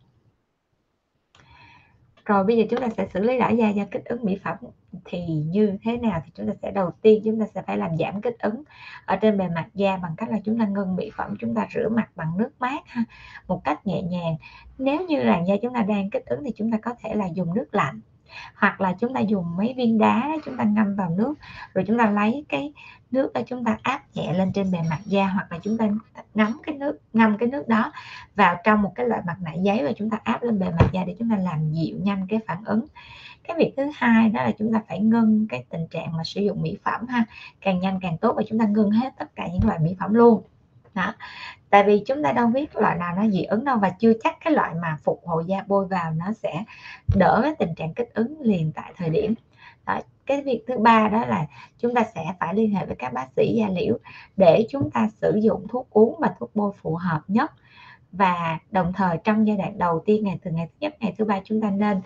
Rồi bây giờ chúng ta sẽ xử lý đỏ da do kích ứng mỹ phẩm thì như thế nào, thì chúng ta sẽ đầu tiên chúng ta sẽ phải làm giảm kích ứng ở trên bề mặt da bằng cách là chúng ta ngưng mỹ phẩm, chúng ta rửa mặt bằng nước mát ha, một cách nhẹ nhàng. Nếu như làn da chúng ta đang kích ứng thì chúng ta có thể là dùng nước lạnh hoặc là chúng ta dùng mấy viên đá, chúng ta ngâm vào nước rồi chúng ta lấy cái nước đó chúng ta áp nhẹ lên trên bề mặt da, hoặc là chúng ta ngâm cái nước đó vào trong một cái loại mặt nạ giấy và chúng ta áp lên bề mặt da để chúng ta làm dịu nhanh cái phản ứng. Cái việc thứ hai đó là chúng ta phải ngưng cái tình trạng mà sử dụng mỹ phẩm ha, càng nhanh càng tốt, và chúng ta ngưng hết tất cả những loại mỹ phẩm luôn đó. Tại vì chúng ta đâu biết loại nào nó dị ứng đâu, và chưa chắc cái loại mà phục hồi da bôi vào nó sẽ đỡ cái tình trạng kích ứng liền tại thời điểm đó. Cái việc thứ ba đó là chúng ta sẽ phải liên hệ với các bác sĩ da liễu để chúng ta sử dụng thuốc uống và thuốc bôi phù hợp nhất, và đồng thời trong giai đoạn đầu tiên từ ngày thứ nhất, ngày thứ ba chúng ta nên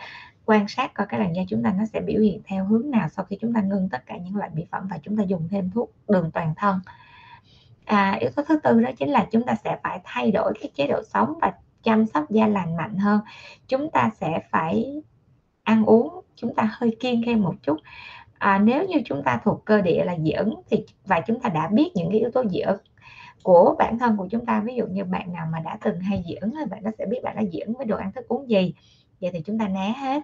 quan sát coi cái làn da chúng ta nó sẽ biểu hiện theo hướng nào sau khi chúng ta ngưng tất cả những loại mỹ phẩm và chúng ta dùng thêm thuốc đường toàn thân. Yếu tố thứ tư đó chính là chúng ta sẽ phải thay đổi cái chế độ sống và chăm sóc da lành mạnh hơn. Chúng ta sẽ phải ăn uống, chúng ta hơi kiêng khem một chút. Nếu như chúng ta thuộc cơ địa là dị ứng thì và chúng ta đã biết những cái yếu tố dị ứng của bản thân của chúng ta, ví dụ như bạn nào mà đã từng hay dị ứng thì bạn nó sẽ biết bạn đã dị ứng với đồ ăn thức uống gì. Vậy thì chúng ta né hết,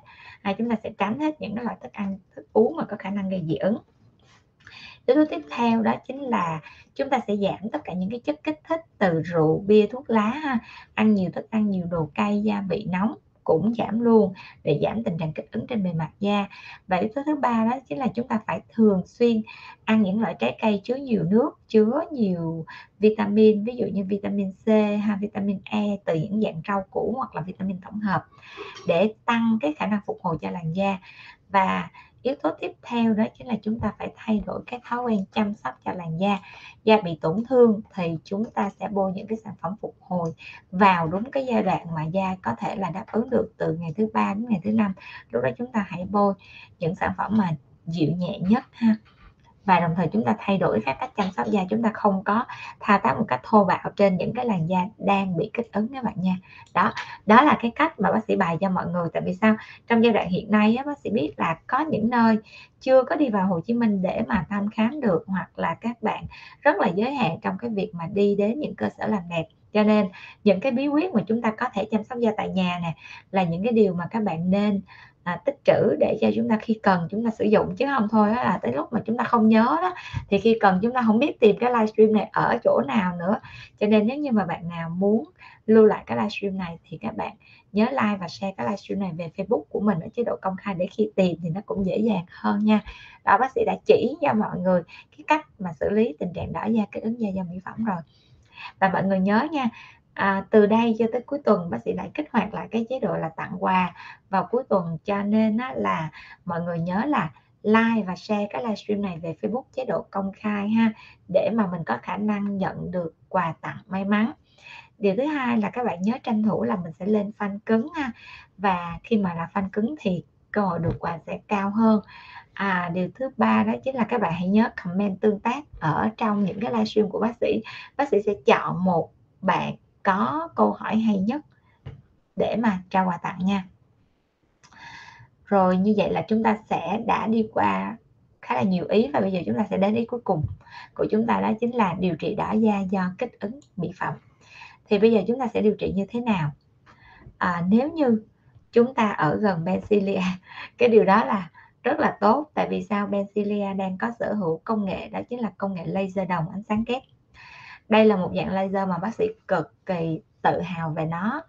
chúng ta sẽ tránh hết những cái loại thức ăn thức uống mà có khả năng gây dị ứng. Yếu tố tiếp theo đó chính là chúng ta sẽ giảm tất cả những cái chất kích thích từ rượu, bia, thuốc lá ha. Ăn nhiều thức ăn, nhiều đồ cay, gia vị nóng cũng giảm luôn để giảm tình trạng kích ứng trên bề mặt da. Và yếu tố thứ ba đó chính là chúng ta phải thường xuyên ăn những loại trái cây chứa nhiều nước, chứa nhiều vitamin, ví dụ như vitamin C, vitamin E từ những dạng rau củ hoặc là vitamin tổng hợp để tăng cái khả năng phục hồi cho làn da. Và yếu tố tiếp theo đó chính là chúng ta phải thay đổi cái thói quen chăm sóc cho làn da. Da bị tổn thương thì chúng ta sẽ bôi những cái sản phẩm phục hồi vào đúng cái giai đoạn mà da có thể là đáp ứng được, từ ngày thứ 3 đến ngày thứ 5. Lúc đó chúng ta hãy bôi những sản phẩm mà dịu nhẹ nhất ha. Và đồng thời chúng ta thay đổi các cách chăm sóc da, chúng ta không có thao tác một cách thô bạo trên những cái làn da đang bị kích ứng các bạn nha. Đó là cái cách mà bác sĩ bày cho mọi người. Tại vì sao? Trong giai đoạn hiện nay bác sĩ biết là có những nơi chưa có đi vào Hồ Chí Minh để mà thăm khám được, hoặc là các bạn rất là giới hạn trong cái việc mà đi đến những cơ sở làm đẹp. Cho nên những cái bí quyết mà chúng ta có thể chăm sóc da tại nhà nè là những cái điều mà các bạn nên tích trữ để cho chúng ta khi cần chúng ta sử dụng, chứ không thôi là tới lúc mà chúng ta không nhớ đó thì khi cần chúng ta không biết tìm cái livestream này ở chỗ nào nữa. Cho nên nếu như mà bạn nào muốn lưu lại cái livestream này thì các bạn nhớ like và share cái livestream này về Facebook của mình ở chế độ công khai để khi tìm thì nó cũng dễ dàng hơn nha. Đó, bác sĩ đã chỉ cho mọi người cái cách mà xử lý tình trạng đỏ da, kích ứng da do mỹ phẩm rồi. Và mọi người nhớ nha, từ đây cho tới cuối tuần bác sĩ lại kích hoạt lại cái chế độ là tặng quà vào cuối tuần, cho nên là mọi người nhớ là like và share cái livestream này về Facebook chế độ công khai ha, để mà mình có khả năng nhận được quà tặng may mắn. Điều thứ hai là các bạn nhớ tranh thủ là mình sẽ lên fan cứng ha, và khi mà là fan cứng thì cơ hội được quà sẽ cao hơn. Điều thứ ba đó chính là các bạn hãy nhớ comment tương tác ở trong những cái livestream của bác sĩ. Bác sĩ sẽ chọn một bạn có câu hỏi hay nhất để mà trao quà tặng nha. Rồi như vậy là chúng ta sẽ đã đi qua khá là nhiều ý, và bây giờ chúng ta sẽ đến ý cuối cùng của chúng ta, đó chính là điều trị đỏ da do kích ứng mỹ phẩm. Thì bây giờ chúng ta sẽ điều trị như thế nào? Nếu như chúng ta ở gần Benzilia, cái điều đó là rất là tốt. Tại vì sao? Benzilia đang có sở hữu công nghệ, đó chính là công nghệ laser đồng ánh sáng kép. Đây là một dạng laser mà bác sĩ cực kỳ tự hào về nó.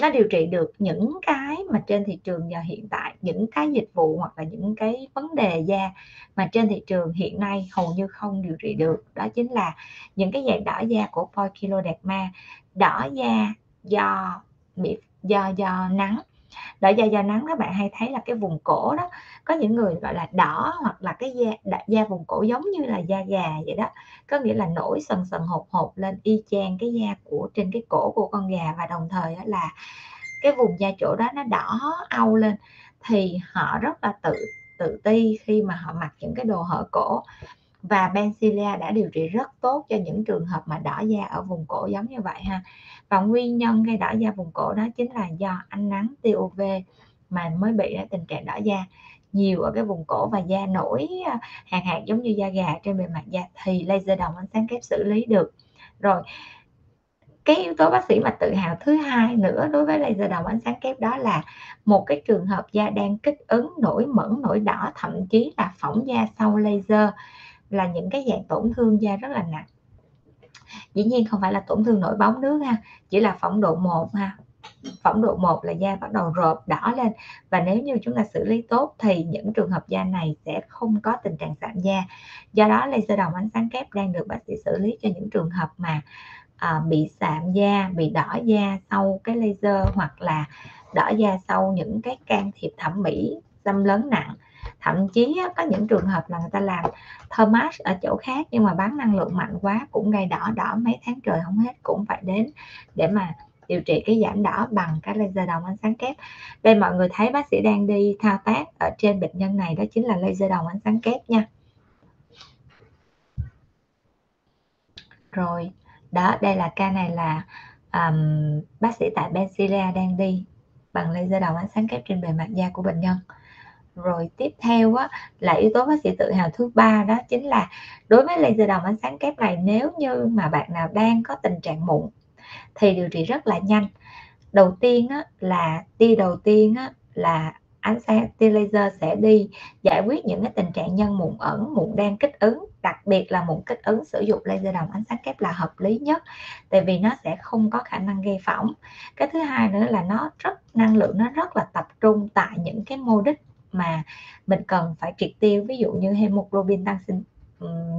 Nó điều trị được những cái mà trên thị trường giờ hiện tại, những cái dịch vụ hoặc là những cái vấn đề da mà trên thị trường hiện nay hầu như không điều trị được. Đó chính là những cái dạng đỏ da của poikiloderma, đỏ da do nắng. Đỏ da do nắng các bạn hay thấy là cái vùng cổ đó, có những người gọi là đỏ hoặc là cái da vùng cổ giống như là da gà vậy đó, có nghĩa là nổi sần sần hột hột lên y chang cái da của trên cái cổ của con gà, và đồng thời là cái vùng da chỗ đó nó đỏ au lên, thì họ rất là tự ti khi mà họ mặc những cái đồ hở cổ. Và Benzilia đã điều trị rất tốt cho những trường hợp mà đỏ da ở vùng cổ giống như vậy ha. Và nguyên nhân gây đỏ da vùng cổ đó chính là do ánh nắng tia UV mà mới bị tình trạng đỏ da nhiều ở cái vùng cổ, và da nổi hàng hạt giống như da gà trên bề mặt da thì laser đồng ánh sáng kép xử lý được. Rồi cái yếu tố bác sĩ mà tự hào thứ hai nữa đối với laser đồng ánh sáng kép đó là một cái trường hợp da đang kích ứng, nổi mẩn, nổi đỏ, thậm chí là phỏng da sau laser, là những cái dạng tổn thương da rất là nặng. Dĩ nhiên không phải là tổn thương nổi bóng nước ha, chỉ là phỏng độ 1 ha. Phỏng độ 1 là da bắt đầu rộp đỏ lên, và nếu như chúng ta xử lý tốt thì những trường hợp da này sẽ không có tình trạng sạm da. Do đó laser đồng ánh sáng kép đang được bác sĩ xử lý cho những trường hợp mà bị sạm da, bị đỏ da sau cái laser, hoặc là đỏ da sau những cái can thiệp thẩm mỹ xâm lấn nặng. Thậm chí có những trường hợp là người ta làm thermax ở chỗ khác nhưng mà bán năng lượng mạnh quá cũng gây đỏ mấy tháng trời không hết, cũng phải đến để mà điều trị cái giảm đỏ bằng cái laser đồng ánh sáng kép. Đây mọi người thấy bác sĩ đang đi thao tác ở trên bệnh nhân này, đó chính là laser đồng ánh sáng kép nha. Rồi đó, đây là ca này là bác sĩ tại Benzilia đang đi bằng laser đồng ánh sáng kép trên bề mặt da của bệnh nhân. Rồi tiếp theo là yếu tố bác sĩ tự hào thứ ba, đó chính là đối với laser đồng ánh sáng kép này, nếu như mà bạn nào đang có tình trạng mụn thì điều trị rất là nhanh. Đầu tiên là tia đầu tiên là ánh sáng tia laser sẽ đi giải quyết những cái tình trạng nhân mụn ẩn, mụn đang kích ứng, đặc biệt là mụn kích ứng. Sử dụng laser đồng ánh sáng kép là hợp lý nhất, tại vì nó sẽ không có khả năng gây phỏng. Cái thứ hai nữa là nó rất năng lượng, nó rất là tập trung tại những cái mô đích mà mình cần phải triệt tiêu, ví dụ như hemoglobin tăng sinh,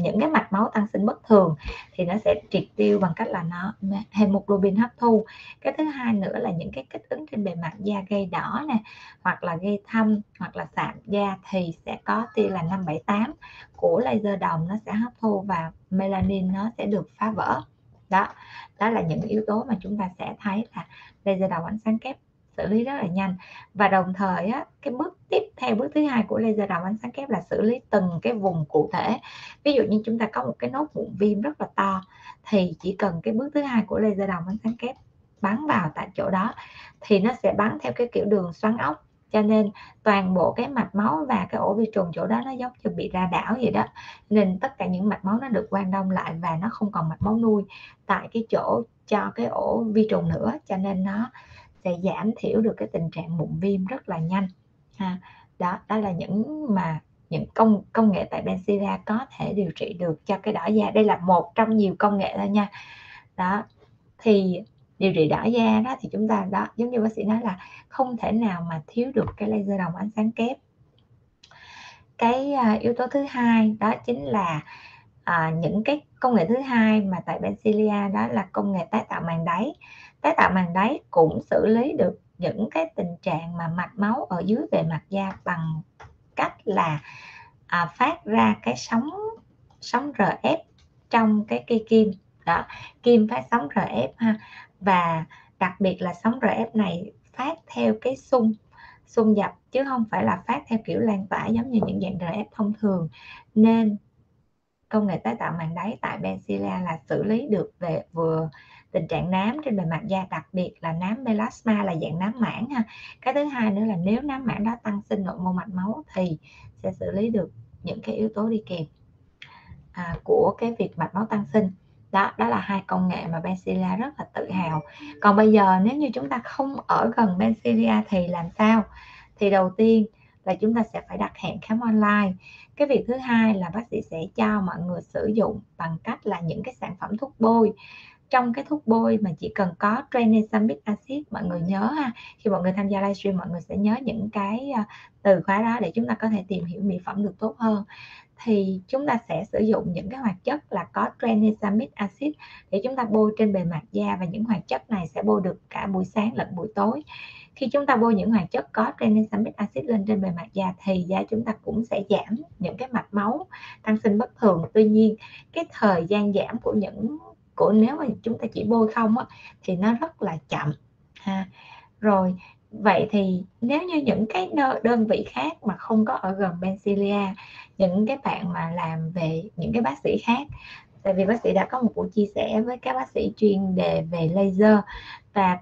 những cái mạch máu tăng sinh bất thường thì nó sẽ triệt tiêu bằng cách là nó hemoglobin hấp thu. Cái thứ hai nữa là những cái kích ứng trên bề mặt da gây đỏ nè, hoặc là gây thâm, hoặc là sạm da thì sẽ có tia là 578 của laser đồng, nó sẽ hấp thu và melanin nó sẽ được phá vỡ. Đó là những yếu tố mà chúng ta sẽ thấy là laser đồng ánh sáng kép xử lý rất là nhanh. Và đồng thời cái bước tiếp theo, bước thứ hai của laser đồng ánh sáng kép là xử lý từng cái vùng cụ thể. Ví dụ như chúng ta có một cái nốt mụn viêm rất là to thì chỉ cần cái bước thứ hai của laser đồng ánh sáng kép bắn vào tại chỗ đó thì nó sẽ bắn theo cái kiểu đường xoắn ốc, cho nên toàn bộ cái mạch máu và cái ổ vi trùng chỗ đó nó giống như bị ra đảo vậy đó, nên tất cả những mạch máu nó được quang đông lại và nó không còn mạch máu nuôi tại cái chỗ cho cái ổ vi trùng nữa, cho nên nó sẽ giảm thiểu được cái tình trạng mụn viêm rất là nhanh ha. Đó là những công nghệ tại Benzilia có thể điều trị được cho cái đỏ da. Đây là một trong nhiều công nghệ thôi nha. Đó thì điều trị đỏ da đó thì chúng ta giống như bác sĩ nói là không thể nào mà thiếu được cái laser đồng ánh sáng kép. Cái yếu tố thứ hai đó chính là những cái công nghệ thứ hai mà tại Benzilia, đó là công nghệ tái tạo màng đáy. Tái tạo màng đáy cũng xử lý được những cái tình trạng mà mạch máu ở dưới bề mặt da bằng cách là phát ra cái sóng RF trong cái cây kim. Đó, kim phát sóng RF ha. Và đặc biệt là sóng RF này phát theo cái xung dập chứ không phải là phát theo kiểu lan tỏa giống như những dạng RF thông thường, nên công nghệ tái tạo màng đáy tại Benzilia là xử lý được về vừa tình trạng nám trên bề mặt da, đặc biệt là nám melasma là dạng nám mảng ha. Cái thứ hai nữa là nếu nám mảng đó tăng sinh nội mô mạch máu thì sẽ xử lý được những cái yếu tố đi kèm của cái việc mạch máu tăng sinh. Đó là hai công nghệ mà Benzilia rất là tự hào. Còn bây giờ nếu như chúng ta không ở gần Benzilia thì làm sao? Thì đầu tiên là chúng ta sẽ phải đặt hẹn khám online. Cái việc thứ hai là bác sĩ sẽ cho mọi người sử dụng bằng cách là những cái sản phẩm thuốc bôi trong cái thuốc bôi mà chỉ cần có Tranexamic acid, mọi người nhớ ha, khi mọi người tham gia livestream mọi người sẽ nhớ những cái từ khóa đó để chúng ta có thể tìm hiểu mỹ phẩm được tốt hơn. Thì chúng ta sẽ sử dụng những cái hoạt chất là có Tranexamic acid để chúng ta bôi trên bề mặt da, và những hoạt chất này sẽ bôi được cả buổi sáng lẫn buổi tối. Khi chúng ta bôi những hoạt chất có Tranexamic acid lên trên bề mặt da thì da chúng ta cũng sẽ giảm những cái mạch máu tăng sinh bất thường. Tuy nhiên cái thời gian giảm của nếu mà chúng ta chỉ bôi không á, thì nó rất là chậm ha. Rồi vậy thì nếu như những cái đơn vị khác mà không có ở gần Benzilia, những cái bạn mà làm về những cái bác sĩ khác, tại vì bác sĩ đã có một buổi chia sẻ với các bác sĩ chuyên đề về laser, và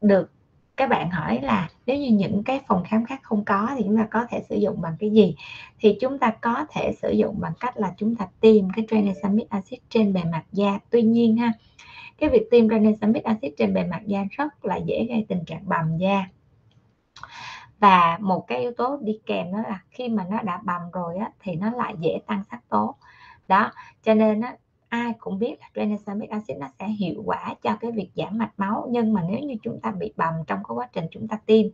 được các bạn hỏi là nếu như những cái phòng khám khác không có thì chúng ta có thể sử dụng bằng cái gì, thì chúng ta có thể sử dụng bằng cách là chúng ta tiêm cái Tranexamic acid trên bề mặt da. Tuy nhiên ha, cái việc tiêm Tranexamic acid trên bề mặt da rất là dễ gây tình trạng bầm da, và một cái yếu tố đi kèm đó là khi mà nó đã bầm rồi á, thì nó lại dễ tăng sắc tố đó. Cho nên á, ai cũng biết là Tranexamic acid nó sẽ hiệu quả cho cái việc giảm mạch máu, nhưng mà nếu như chúng ta bị bầm trong cái quá trình chúng ta tiêm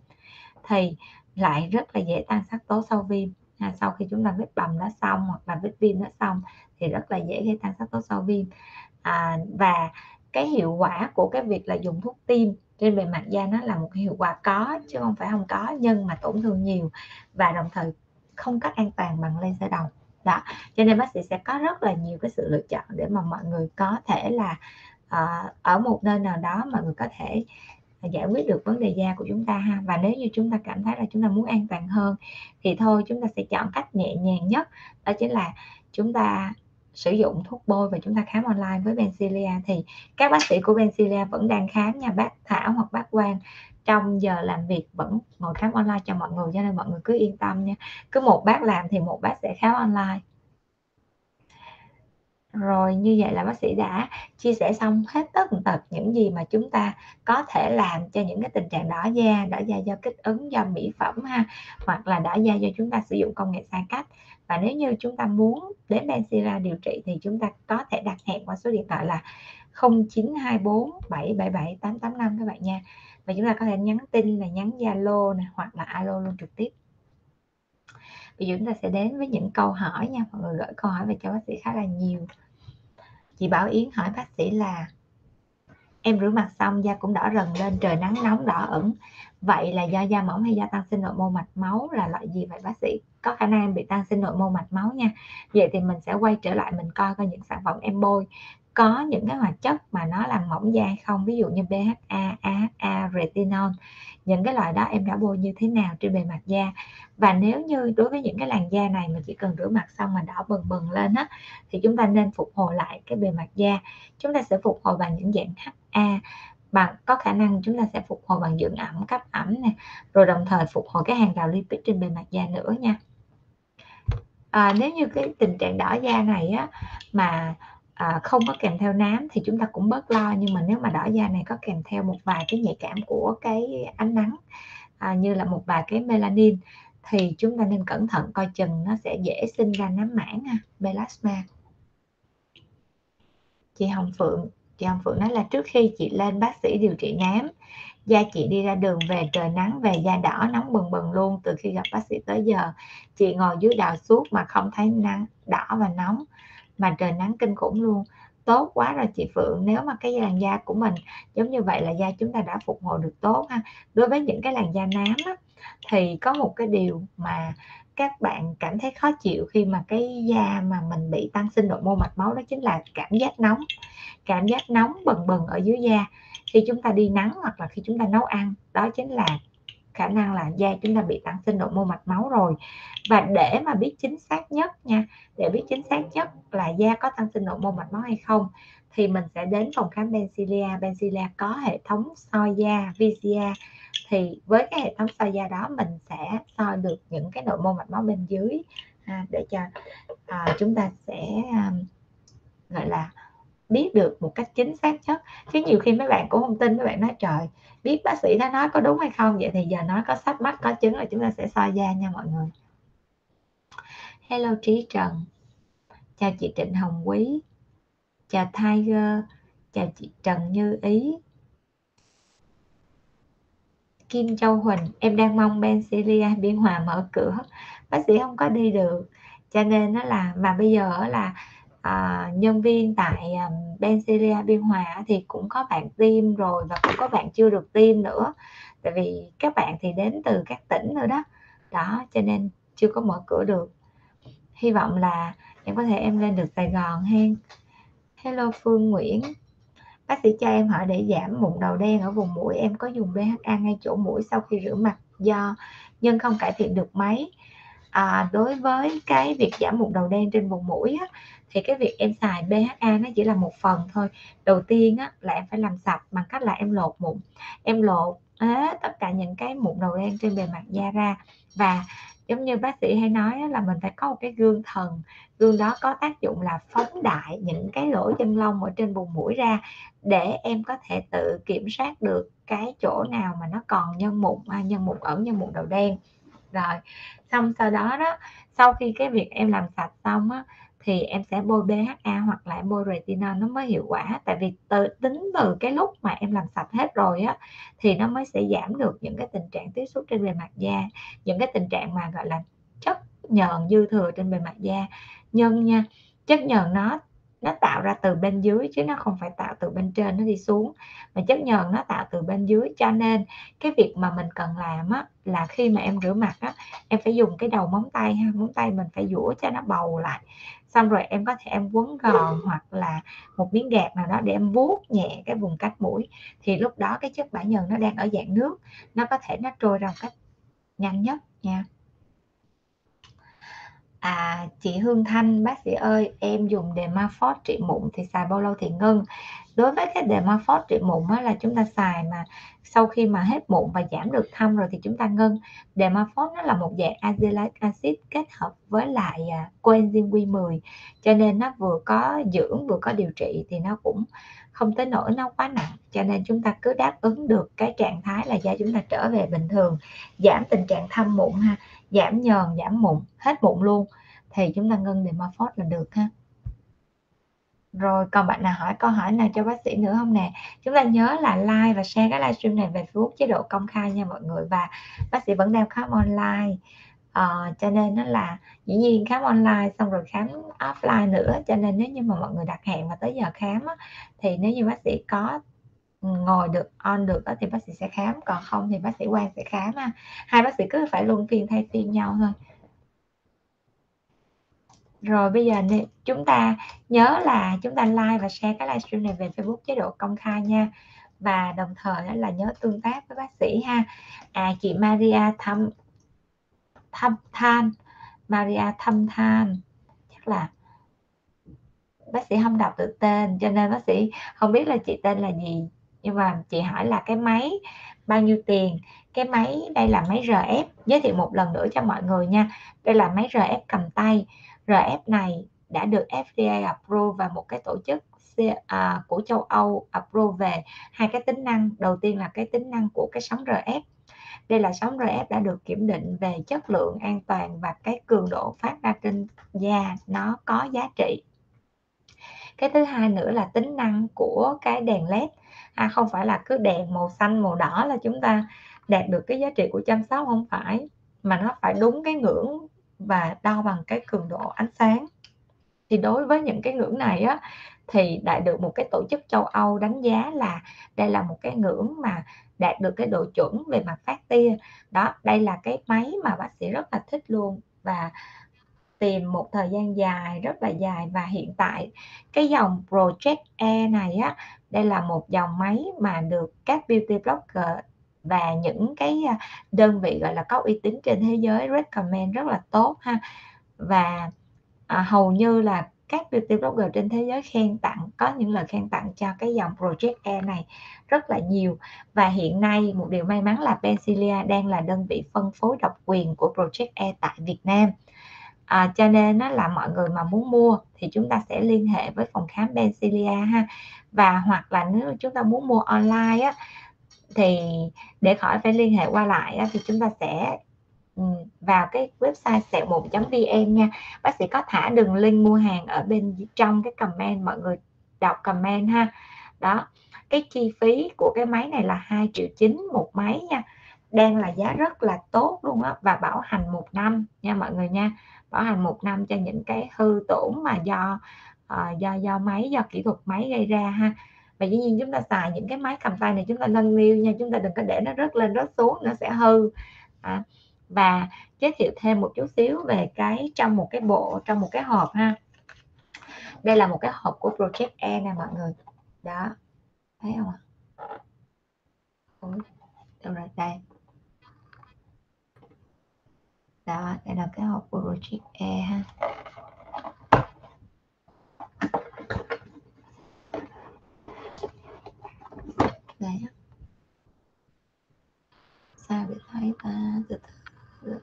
thì lại rất là dễ tăng sắc tố sau viêm. Sau khi chúng ta vết bầm nó xong hoặc là vết viêm nó xong thì rất là dễ gây tăng sắc tố sau viêm. Và cái hiệu quả của cái việc là dùng thuốc tiêm trên bề mặt da nó là một hiệu quả có chứ không phải không có, nhưng mà tổn thương nhiều và đồng thời không cắt an toàn bằng laser đầu đó. Cho nên bác sĩ sẽ có rất là nhiều cái sự lựa chọn để mà mọi người có thể là ở một nơi nào đó mọi người có thể giải quyết được vấn đề da của chúng ta ha. Và nếu như chúng ta cảm thấy là chúng ta muốn an toàn hơn thì thôi chúng ta sẽ chọn cách nhẹ nhàng nhất, đó chính là chúng ta sử dụng thuốc bôi và chúng ta khám online với Benzilia. Thì các bác sĩ của Benzilia vẫn đang khám nha, bác Thảo hoặc bác Quang trong giờ làm việc vẫn ngồi khám online cho mọi người, cho nên mọi người cứ yên tâm nha, cứ một bác làm thì một bác sẽ khám online. Rồi như vậy là bác sĩ đã chia sẻ xong hết tất tật những gì mà chúng ta có thể làm cho những cái tình trạng đỏ da do kích ứng, do mỹ phẩm ha, hoặc là đỏ da do chúng ta sử dụng công nghệ sai cách. Và nếu như chúng ta muốn đến Benzilia điều trị thì chúng ta có thể đặt hẹn qua số điện thoại là 0924777885 các bạn nha. Và chúng ta có thể nhắn tin, là nhắn Zalo này, hoặc là alo luôn trực tiếp. Bây giờ chúng ta sẽ đến với những câu hỏi nha. Mọi người gửi câu hỏi về cho bác sĩ khá là nhiều. Chị Bảo Yến hỏi bác sĩ là em rửa mặt xong da cũng đỏ rần lên, trời nắng nóng đỏ ửng. Vậy là do da mỏng hay do tăng sinh nội mô mạch máu là loại gì vậy bác sĩ? Có khả năng em bị tăng sinh nội mô mạch máu nha. Vậy thì mình sẽ quay trở lại mình coi coi những sản phẩm em bôi có những cái hoạt chất mà nó làm mỏng da hay không, ví dụ như BHA, AHA, retinol, những cái loại đó em đã bôi như thế nào trên bề mặt da. Và nếu như đối với những cái làn da này mà chỉ cần rửa mặt xong mà đỏ bừng bừng lên á, thì chúng ta nên phục hồi lại cái bề mặt da. Chúng ta sẽ phục hồi bằng những dạng HA, bằng có khả năng chúng ta sẽ phục hồi bằng dưỡng ẩm, cấp ẩm nè, rồi đồng thời phục hồi cái hàng rào lipid trên bề mặt da nữa nha. Nếu như cái tình trạng đỏ da này á mà không có kèm theo nám thì chúng ta cũng bớt lo, nhưng mà nếu mà đỏ da này có kèm theo một vài cái nhạy cảm của cái ánh nắng, như là một vài cái melanin, thì chúng ta nên cẩn thận coi chừng nó sẽ dễ sinh ra nám mảng melasma. Chị Hồng Phượng nói là trước khi chị lên bác sĩ điều trị nám, da chị đi ra đường về trời nắng về da đỏ nóng bừng bừng luôn, từ khi gặp bác sĩ tới giờ chị ngồi dưới đào suốt mà không thấy nắng đỏ và nóng, mà trời nắng kinh khủng luôn. Tốt quá rồi chị Phượng, nếu mà cái làn da của mình giống như vậy là da chúng ta đã phục hồi được tốt ha. Đối với những cái làn da nám á, thì có một cái điều mà các bạn cảm thấy khó chịu khi mà cái da mà mình bị tăng sinh nội mô mạch máu, đó chính là cảm giác nóng bừng bừng ở dưới da khi chúng ta đi nắng hoặc là khi chúng ta nấu ăn. Đó chính là khả năng là da chúng ta bị tăng sinh nội mô mạch máu rồi. Và để mà biết chính xác nhất nha, để biết chính xác nhất là da có tăng sinh nội mô mạch máu hay không, thì mình sẽ đến phòng khám Benzilia. Benzilia có hệ thống soi da VCA, thì với cái hệ thống soi da đó mình sẽ soi được những cái nội mô mạch máu bên dưới để cho chúng ta sẽ gọi là biết được một cách chính xác nhất. Chứ nhiều khi mấy bạn cũng không tin, mấy bạn nói trời biết bác sĩ đã nói có đúng hay không. Vậy thì giờ nói có sách mách có chứng là chúng ta sẽ soi da nha mọi người. Hello Trí Trần, chào chị Trịnh Hồng Quý, chào Tiger, chào chị Trần Như Ý. Kim Châu Huỳnh, em đang mong Benzilia Biên Hòa mở cửa, bác sĩ không có đi được, cho nên nó là mà bây giờ là nhân viên tại Benzilia Biên Hòa thì cũng có bạn tiêm rồi và cũng có bạn chưa được tiêm nữa, tại vì các bạn thì đến từ các tỉnh rồi đó, đó cho nên chưa có mở cửa được. Hy vọng là em có thể em lên được Sài Gòn hen. Hello Phương Nguyễn, bác sĩ cho em hỏi để giảm mụn đầu đen ở vùng mũi, em có dùng BHA ngay chỗ mũi sau khi rửa mặt do nhưng không cải thiện được mấy. Đối với cái việc giảm mụn đầu đen trên vùng mũi á, thì cái việc em xài BHA nó chỉ là một phần thôi. Đầu tiên á, là em phải làm sạch bằng cách là em lột mụn, em lột hết tất cả những cái mụn đầu đen trên bề mặt da ra. Và giống như bác sĩ hay nói là mình phải có một cái gương thần, gương đó có tác dụng là phóng đại những cái lỗ chân lông ở trên vùng mũi ra để em có thể tự kiểm soát được cái chỗ nào mà nó còn nhân mụn ẩn, nhân mụn đầu đen. Rồi xong sau đó đó, sau khi cái việc em làm sạch xong á, thì em sẽ bôi BHA hoặc là bôi retinol nó mới hiệu quả, tại vì tính từ cái lúc mà em làm sạch hết rồi á thì nó mới sẽ giảm được những cái tình trạng tiếp xúc trên bề mặt da, những cái tình trạng mà gọi là chất nhờn dư thừa trên bề mặt da. Nhưng nha, chất nhờn nó tạo ra từ bên dưới chứ nó không phải tạo từ bên trên nó đi xuống, mà chất nhờn nó tạo từ bên dưới, cho nên cái việc mà mình cần làm á, là khi mà em rửa mặt á, em phải dùng cái đầu móng tay ha, móng tay mình phải duỗi cho nó bầu lại, xong rồi em có thể em quấn gòn hoặc là một miếng gạt nào đó để em vuốt nhẹ cái vùng cách mũi, thì lúc đó cái chất bã nhờn nó đang ở dạng nước, nó có thể nó trôi ra một cách nhanh nhất nha. Chị Hương Thanh, bác sĩ ơi em dùng Demafort trị mụn thì xài bao lâu thì ngưng? Đối với cái Demafort trị mụn á, là chúng ta xài mà sau khi mà hết mụn và giảm được thâm rồi thì chúng ta ngưng. Demafort nó là một dạng Azelaic acid kết hợp với lại coenzyme Q10, cho nên nó vừa có dưỡng vừa có điều trị thì nó cũng không tới nỗi nó quá nặng, cho nên chúng ta cứ đáp ứng được cái trạng thái là da chúng ta trở về bình thường, giảm tình trạng thâm mụn ha, giảm nhờn, giảm mụn, hết mụn luôn thì chúng ta ngưng Demafort là được ha. Rồi còn bạn nào hỏi câu hỏi nào cho bác sĩ nữa không nè? Chúng ta nhớ là like và share cái livestream này về Facebook chế độ công khai nha mọi người. Và bác sĩ vẫn đang khám online, cho nên nó là dĩ nhiên khám online xong rồi khám offline nữa, cho nên nếu như mà mọi người đặt hẹn mà tới giờ khám á, thì nếu như bác sĩ có ngồi được on được á, thì bác sĩ sẽ khám, còn không thì bác sĩ Quang sẽ khám ha. Hai bác sĩ cứ phải luân phiên thay phiên nhau thôi. Rồi bây giờ chúng ta nhớ là chúng ta like và share cái livestream này về Facebook chế độ công khai nha. Và đồng thời là nhớ tương tác với bác sĩ ha. Chị Maria Maria Thâm Than, chắc là bác sĩ không đọc được tên cho nên bác sĩ không biết là chị tên là gì, nhưng mà chị hỏi là cái máy bao nhiêu tiền. Cái máy đây là máy RF, giới thiệu một lần nữa cho mọi người nha, đây là máy RF cầm tay. RF này đã được FDA approve và một cái tổ chức của châu Âu approve về hai cái tính năng. Đầu tiên là cái tính năng của cái sóng RF. Đây là sóng RF đã được kiểm định về chất lượng, an toàn và cái cường độ phát ra trên da nó có giá trị. Cái thứ hai nữa là tính năng của cái đèn LED. Không phải là cứ đèn màu xanh, màu đỏ là chúng ta đạt được cái giá trị của chăm sóc, không phải, mà nó phải đúng cái ngưỡng và đo bằng cái cường độ ánh sáng. Thì đối với những cái ngưỡng này á, thì đã được một cái tổ chức châu Âu đánh giá là đây là một cái ngưỡng mà đạt được cái độ chuẩn về mặt phát tia. Đó, đây là cái máy mà bác sĩ rất là thích luôn và tìm một thời gian dài, rất là dài. Và hiện tại cái dòng Project A này á, đây là một dòng máy mà được các beauty blogger và những cái đơn vị gọi là có uy tín trên thế giới recommend rất là tốt ha. Và hầu như là các beauty blogger trên thế giới khen tặng, có những lời khen tặng cho cái dòng Project A này rất là nhiều. Và hiện nay một điều may mắn là Benzilia đang là đơn vị phân phối độc quyền của Project A tại Việt Nam. Cho nên đó là mọi người mà muốn mua thì chúng ta sẽ liên hệ với phòng khám Benzilia ha. Và hoặc là nếu chúng ta muốn mua online á, thì để khỏi phải liên hệ qua lại thì chúng ta sẽ vào cái website sẹo1.vn nha. Bác sĩ có thả đường link mua hàng ở bên trong cái comment, mọi người đọc comment ha. Đó, cái chi phí của cái máy này là 2,9 triệu một máy nha, đang là giá rất là tốt luôn á, và bảo hành 1 năm nha mọi người nha, bảo hành 1 năm cho những cái hư tổn mà do kỹ thuật máy gây ra ha. Và dĩ nhiên chúng ta xài những cái máy cầm tay này chúng ta nâng niu nha, chúng ta đừng có để nó rớt lên rớt xuống, nó sẽ hư. Và giới thiệu thêm một chút xíu về cái trong một cái hộp ha. Đây là một cái hộp của Project A nè mọi người. Đó, thấy không ạ? Rồi đây. Đó, đây là cái hộp của Project A ha. Đây. Sao để thấy ta từ từ.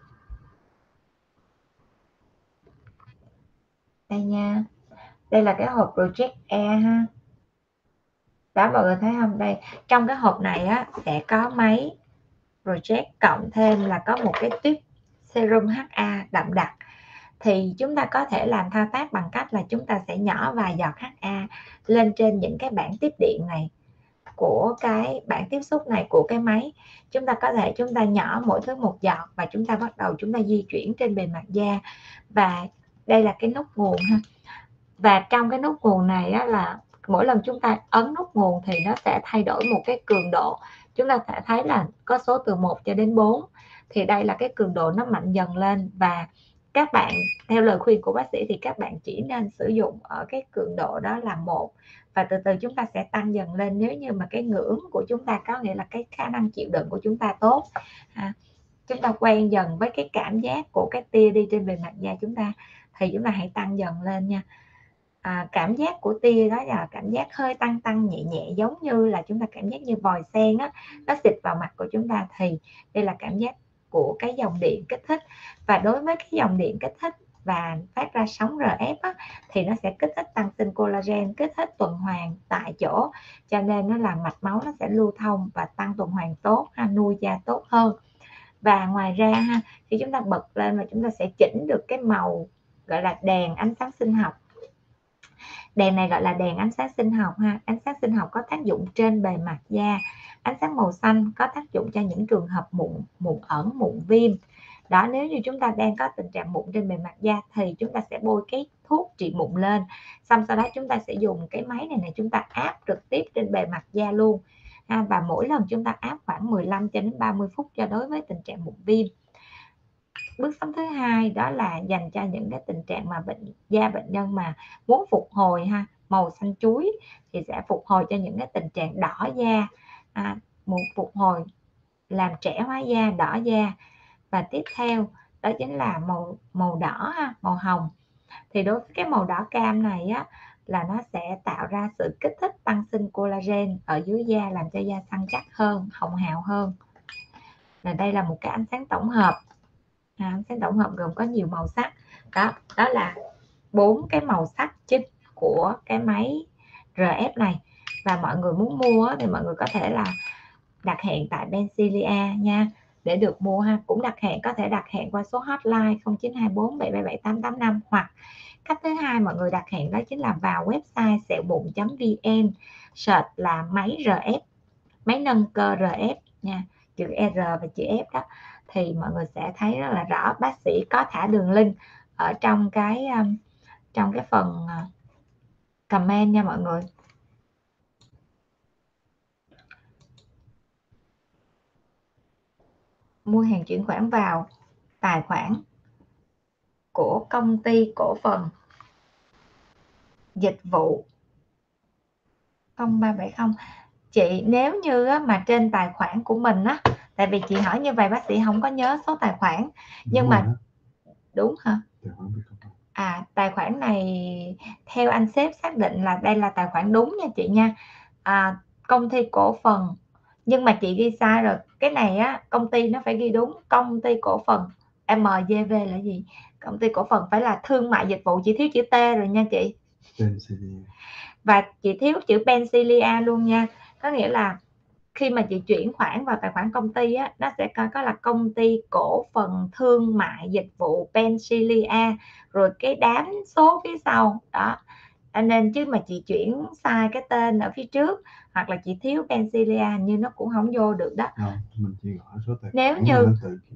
Đây nha. Đây là cái hộp Project A ha. Đó mọi người thấy không? Đây, trong cái hộp này á sẽ có máy Project cộng thêm là có một cái tuyếp serum HA đậm đặc. Thì chúng ta có thể làm thao tác bằng cách là chúng ta sẽ nhỏ vài giọt HA lên trên những cái bảng tiếp điện này, của cái bảng tiếp xúc này của cái máy. Chúng ta có thể chúng ta nhỏ mỗi thứ 1 giọt và chúng ta bắt đầu chúng ta di chuyển trên bề mặt da. Và đây là cái nút nguồn ha. Và trong cái nút nguồn này á, là mỗi lần chúng ta ấn nút nguồn thì nó sẽ thay đổi một cái cường độ. Chúng ta sẽ thấy là có số từ 1 cho đến 4. Thì đây là cái cường độ nó mạnh dần lên. Và các bạn, theo lời khuyên của bác sĩ thì các bạn chỉ nên sử dụng ở cái cường độ đó là 1. Và từ từ chúng ta sẽ tăng dần lên nếu như mà cái ngưỡng của chúng ta, có nghĩa là cái khả năng chịu đựng của chúng ta tốt. Chúng ta quen dần với cái cảm giác của cái tia đi trên bề mặt da chúng ta. Thì chúng ta hãy tăng dần lên nha. Cảm giác của tia đó là cảm giác hơi tăng nhẹ nhẹ, giống như là chúng ta cảm giác như vòi sen đó, nó xịt vào mặt của chúng ta. Thì đây là cảm giác của cái dòng điện kích thích. Và đối với cái dòng điện kích thích và phát ra sóng RF á, thì nó sẽ kích thích tăng sinh collagen, kích thích tuần hoàn tại chỗ, cho nên nó làm mạch máu nó sẽ lưu thông và tăng tuần hoàn tốt ha, nuôi da tốt hơn. Và ngoài ra ha, khi chúng ta bật lên và chúng ta sẽ chỉnh được cái màu gọi là đèn ánh sáng sinh học. Đèn này gọi là đèn ánh sáng sinh học ha. Ánh sáng sinh học có tác dụng trên bề mặt da. Ánh sáng màu xanh có tác dụng cho những trường hợp mụn ẩn, mụn viêm. Đó, nếu như chúng ta đang có tình trạng mụn trên bề mặt da thì chúng ta sẽ bôi cái thuốc trị mụn lên. Xong sau đó chúng ta sẽ dùng cái máy này chúng ta áp trực tiếp trên bề mặt da luôn. Và mỗi lần chúng ta áp khoảng 15 cho đến 30 phút cho đối với tình trạng mụn viêm. Bước sống thứ hai đó là dành cho những cái tình trạng mà bệnh nhân mà muốn phục hồi ha, màu xanh chuối, thì sẽ phục hồi cho những cái tình trạng đỏ da, muốn phục hồi làm trẻ hóa da, đỏ da. Và tiếp theo đó chính là màu đỏ ha, màu hồng. Thì đối với cái màu đỏ cam này á, là nó sẽ tạo ra sự kích thích tăng sinh collagen ở dưới da, làm cho da săn chắc hơn, hồng hào hơn. Và đây là một cái ánh sáng tổng hợp. Ánh sáng tổng hợp gồm có nhiều màu sắc. Đó là 4 cái màu sắc chính của cái máy RF này. Và mọi người muốn mua thì mọi người có thể là đặt hẹn tại Benzilia nha, để được mua ha. Cũng đặt hẹn, có thể đặt hẹn qua số hotline 0924 777 885. Hoặc cách thứ hai mọi người đặt hẹn đó chính là vào website sẹomụn.vn, search là máy RF, máy nâng cơ RF nha, chữ R và chữ F đó, thì mọi người sẽ thấy rất là rõ. Bác sĩ có thả đường link ở trong cái phần comment nha mọi người. Mua hàng chuyển khoản vào tài khoản của công ty cổ phần dịch vụ 0370. Chị, nếu như mà trên tài khoản của mình á, tại vì chị hỏi như vậy bác sĩ không có nhớ số tài khoản, nhưng mà đúng hả? Tài khoản này theo anh sếp xác định là đây là tài khoản đúng nha chị nha. Công ty cổ phần, nhưng mà chị ghi sai rồi. Cái này á, công ty nó phải ghi đúng công ty cổ phần MGV là gì? Công ty cổ phần phải là thương mại dịch vụ, chị thiếu chữ T rồi nha chị. Và chị thiếu chữ Benzilia luôn nha. Có nghĩa là khi mà chị chuyển khoản vào tài khoản công ty á, nó sẽ có là công ty cổ phần thương mại dịch vụ Benzilia, rồi cái đám số phía sau đó. nên chứ mà chị chuyển sai cái tên ở phía trước hoặc là chị thiếu Benzilia như nó cũng không vô được đó. Mình chỉ gõ số tài khoản. Nếu như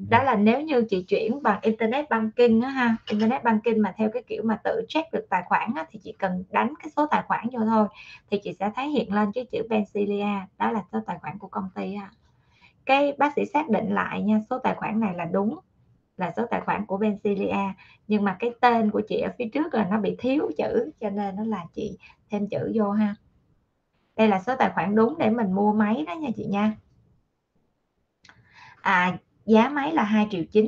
đó là nếu như chị chuyển bằng internet banking đó ha, internet banking mà theo cái kiểu mà tự check được tài khoản đó, thì chị cần đánh cái số tài khoản vô thôi thì chị sẽ thấy hiện lên cái chữ Benzilia, đó là số tài khoản của công ty ha. Cái bác sĩ xác định lại nha, số tài khoản này là đúng, là số tài khoản của Benzilia, nhưng mà cái tên của chị ở phía trước là nó bị thiếu chữ cho nên nó là chị thêm chữ vô ha. Đây là số tài khoản đúng để mình mua máy đó nha chị nha. Giá máy là 2,9 triệu.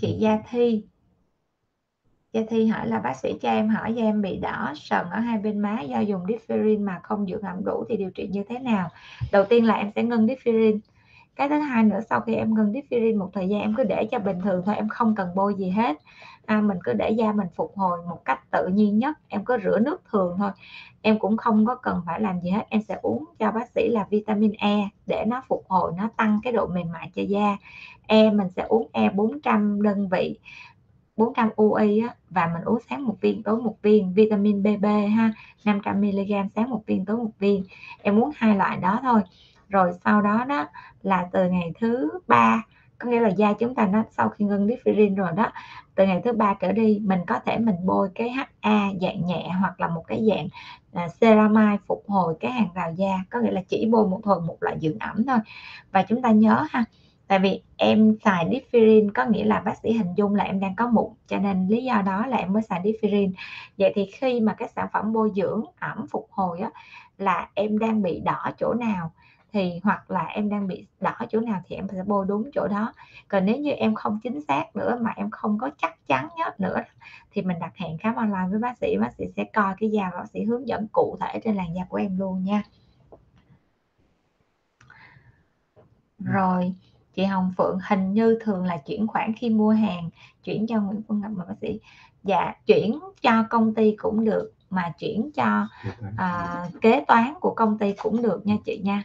Chị Gia Thi hỏi là bác sĩ cho em hỏi da em bị đỏ sần ở hai bên má do dùng Differin mà không dưỡng ẩm đủ thì điều trị như thế nào? Đầu tiên là em sẽ ngưng Differin. Cái thứ hai nữa, sau khi em ngừng Differin một thời gian em cứ để cho bình thường thôi, em không cần bôi gì hết. Mình cứ để da mình phục hồi một cách tự nhiên nhất, em cứ rửa nước thường thôi. Em cũng không có cần phải làm gì hết, em sẽ uống cho bác sĩ là vitamin E để nó phục hồi, nó tăng cái độ mềm mại cho da. E mình sẽ uống E 400 đơn vị, 400 UI á, và mình uống sáng một viên tối một viên. Vitamin BB ha, 500mg sáng một viên tối một viên. Em uống hai loại đó thôi. Rồi sau đó đó là từ ngày thứ 3, có nghĩa là da chúng ta nó sau khi ngưng Differin rồi đó, từ ngày thứ 3 trở đi mình có thể mình bôi cái HA dạng nhẹ hoặc là một cái dạng ceramide phục hồi cái hàng rào da, có nghĩa là chỉ bôi một hồi một loại dưỡng ẩm thôi. Và chúng ta nhớ ha, tại vì em xài Differin có nghĩa là bác sĩ hình dung là em đang có mụn, cho nên lý do đó là em mới xài Differin. Vậy thì khi mà cái sản phẩm bôi dưỡng ẩm phục hồi á, là em đang bị đỏ chỗ nào thì hoặc là em đang bị đỏ chỗ nào thì em sẽ bôi đúng chỗ đó. Còn nếu như em không chính xác nữa mà em không có chắc chắn nhất nữa thì mình đặt hẹn khám online với bác sĩ. Bác sĩ sẽ coi cái da, bác sĩ hướng dẫn cụ thể trên làn da của em luôn nha. Rồi, chị Hồng Phượng hình như thường là chuyển khoản khi mua hàng, chuyển cho Nguyễn Phương Ngọc mà bác sĩ. Dạ, chuyển cho công ty cũng được mà chuyển cho kế toán của công ty cũng được nha chị nha.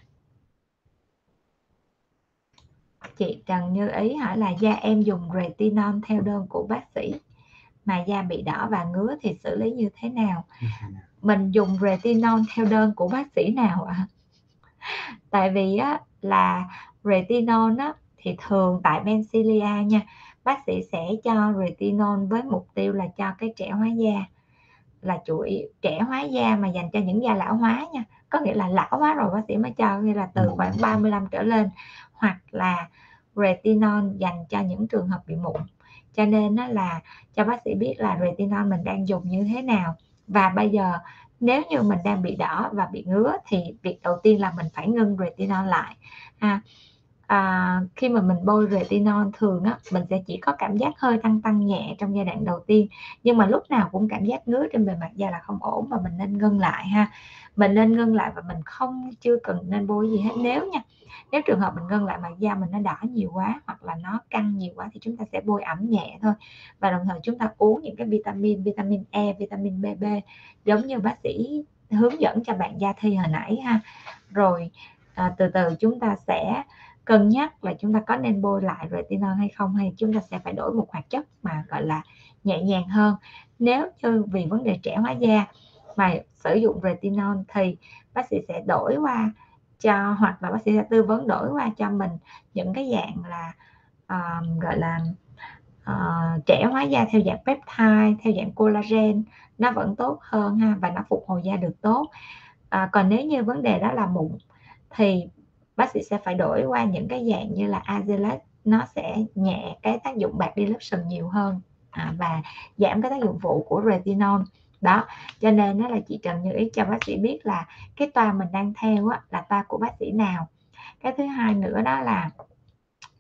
Chị Trần Như Ý hỏi là da em dùng retinol theo đơn của bác sĩ mà da bị đỏ và ngứa thì xử lý như thế nào? Mình dùng retinol theo đơn của bác sĩ nào ạ? Tại vì á, là retinol á, thì thường tại Benzilia nha, bác sĩ sẽ cho retinol với mục tiêu là cho cái trẻ hóa da, là chủ yếu trẻ hóa da mà dành cho những da lão hóa nha, có nghĩa là lão hóa rồi bác sĩ mới cho, nghĩa là từ khoảng 35 trở lên, hoặc là retinol dành cho những trường hợp bị mụn. Cho nên đó là cho bác sĩ biết là retinol mình đang dùng như thế nào. Và bây giờ nếu như mình đang bị đỏ và bị ngứa thì việc đầu tiên là mình phải ngưng retinol lại. Khi mà mình bôi retinol thường á, mình sẽ chỉ có cảm giác hơi tăng tăng nhẹ trong giai đoạn đầu tiên, nhưng mà lúc nào cũng cảm giác ngứa trên bề mặt da là không ổn và mình nên ngưng lại ha. Mình nên ngưng lại và mình chưa cần nên bôi gì hết. Nếu trường hợp mình ngưng lại mà da mình nó đỏ nhiều quá hoặc là nó căng nhiều quá thì chúng ta sẽ bôi ẩm nhẹ thôi, và đồng thời chúng ta uống những cái vitamin E, vitamin BB giống như bác sĩ hướng dẫn cho bạn Gia Thi hồi nãy ha. Rồi từ từ chúng ta sẽ cân nhắc là chúng ta có nên bôi lại retinol hay không, hay chúng ta sẽ phải đổi một hoạt chất mà gọi là nhẹ nhàng hơn. Nếu như vì vấn đề trẻ hóa da mà sử dụng retinol thì bác sĩ sẽ đổi qua cho, hoặc là bác sĩ sẽ tư vấn đổi qua cho mình những cái dạng là gọi là trẻ hóa da theo dạng peptide, theo dạng collagen, nó vẫn tốt hơn ha, và nó phục hồi da được tốt. Còn nếu như vấn đề đó là mụn thì bác sĩ sẽ phải đổi qua những cái dạng như là Azelaic, nó sẽ nhẹ cái tác dụng bạc đi lớp sừng nhiều hơn và giảm cái tác dụng phụ của retinol. Đó, cho nên đó là chị Trần Như Ý cho bác sĩ biết là cái toa mình đang theo á, là toa của bác sĩ nào. Cái thứ hai nữa đó là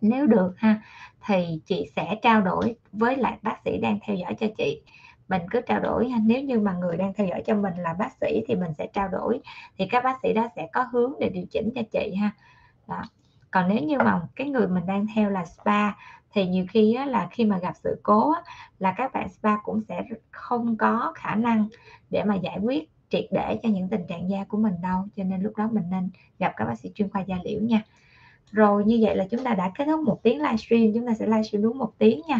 nếu được ha thì chị sẽ trao đổi với lại bác sĩ đang theo dõi cho chị. Mình cứ trao đổi ha. Nếu như mà người đang theo dõi cho mình là bác sĩ thì mình sẽ trao đổi, thì các bác sĩ đó sẽ có hướng để điều chỉnh cho chị ha. Đó. Còn nếu như mà cái người mình đang theo là spa thì nhiều khi á, là khi mà gặp sự cố á, là các bạn spa cũng sẽ không có khả năng để mà giải quyết triệt để cho những tình trạng da của mình đâu, cho nên lúc đó mình nên gặp các bác sĩ chuyên khoa da liễu nha. Rồi như vậy là chúng ta đã kết thúc một tiếng livestream, chúng ta sẽ livestream đúng một tiếng nha.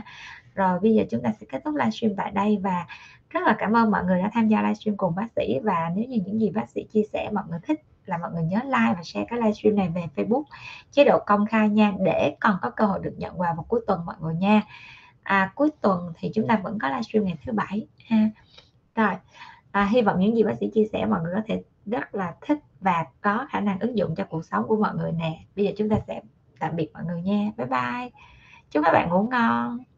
Rồi bây giờ chúng ta sẽ kết thúc livestream tại đây và rất là cảm ơn mọi người đã tham gia livestream cùng bác sĩ, và nếu như những gì bác sĩ chia sẻ mọi người thích là mọi người nhớ like và share cái livestream này về Facebook chế độ công khai nha, để còn có cơ hội được nhận quà vào cuối tuần mọi người nha. Cuối tuần thì chúng ta vẫn có livestream ngày thứ Bảy ha. Rồi hy vọng những gì bác sĩ chia sẻ mọi người có thể rất là thích và có khả năng ứng dụng cho cuộc sống của mọi người nè. Bây giờ chúng ta sẽ tạm biệt mọi người nha. Bye bye. Chúc các bạn ngủ ngon.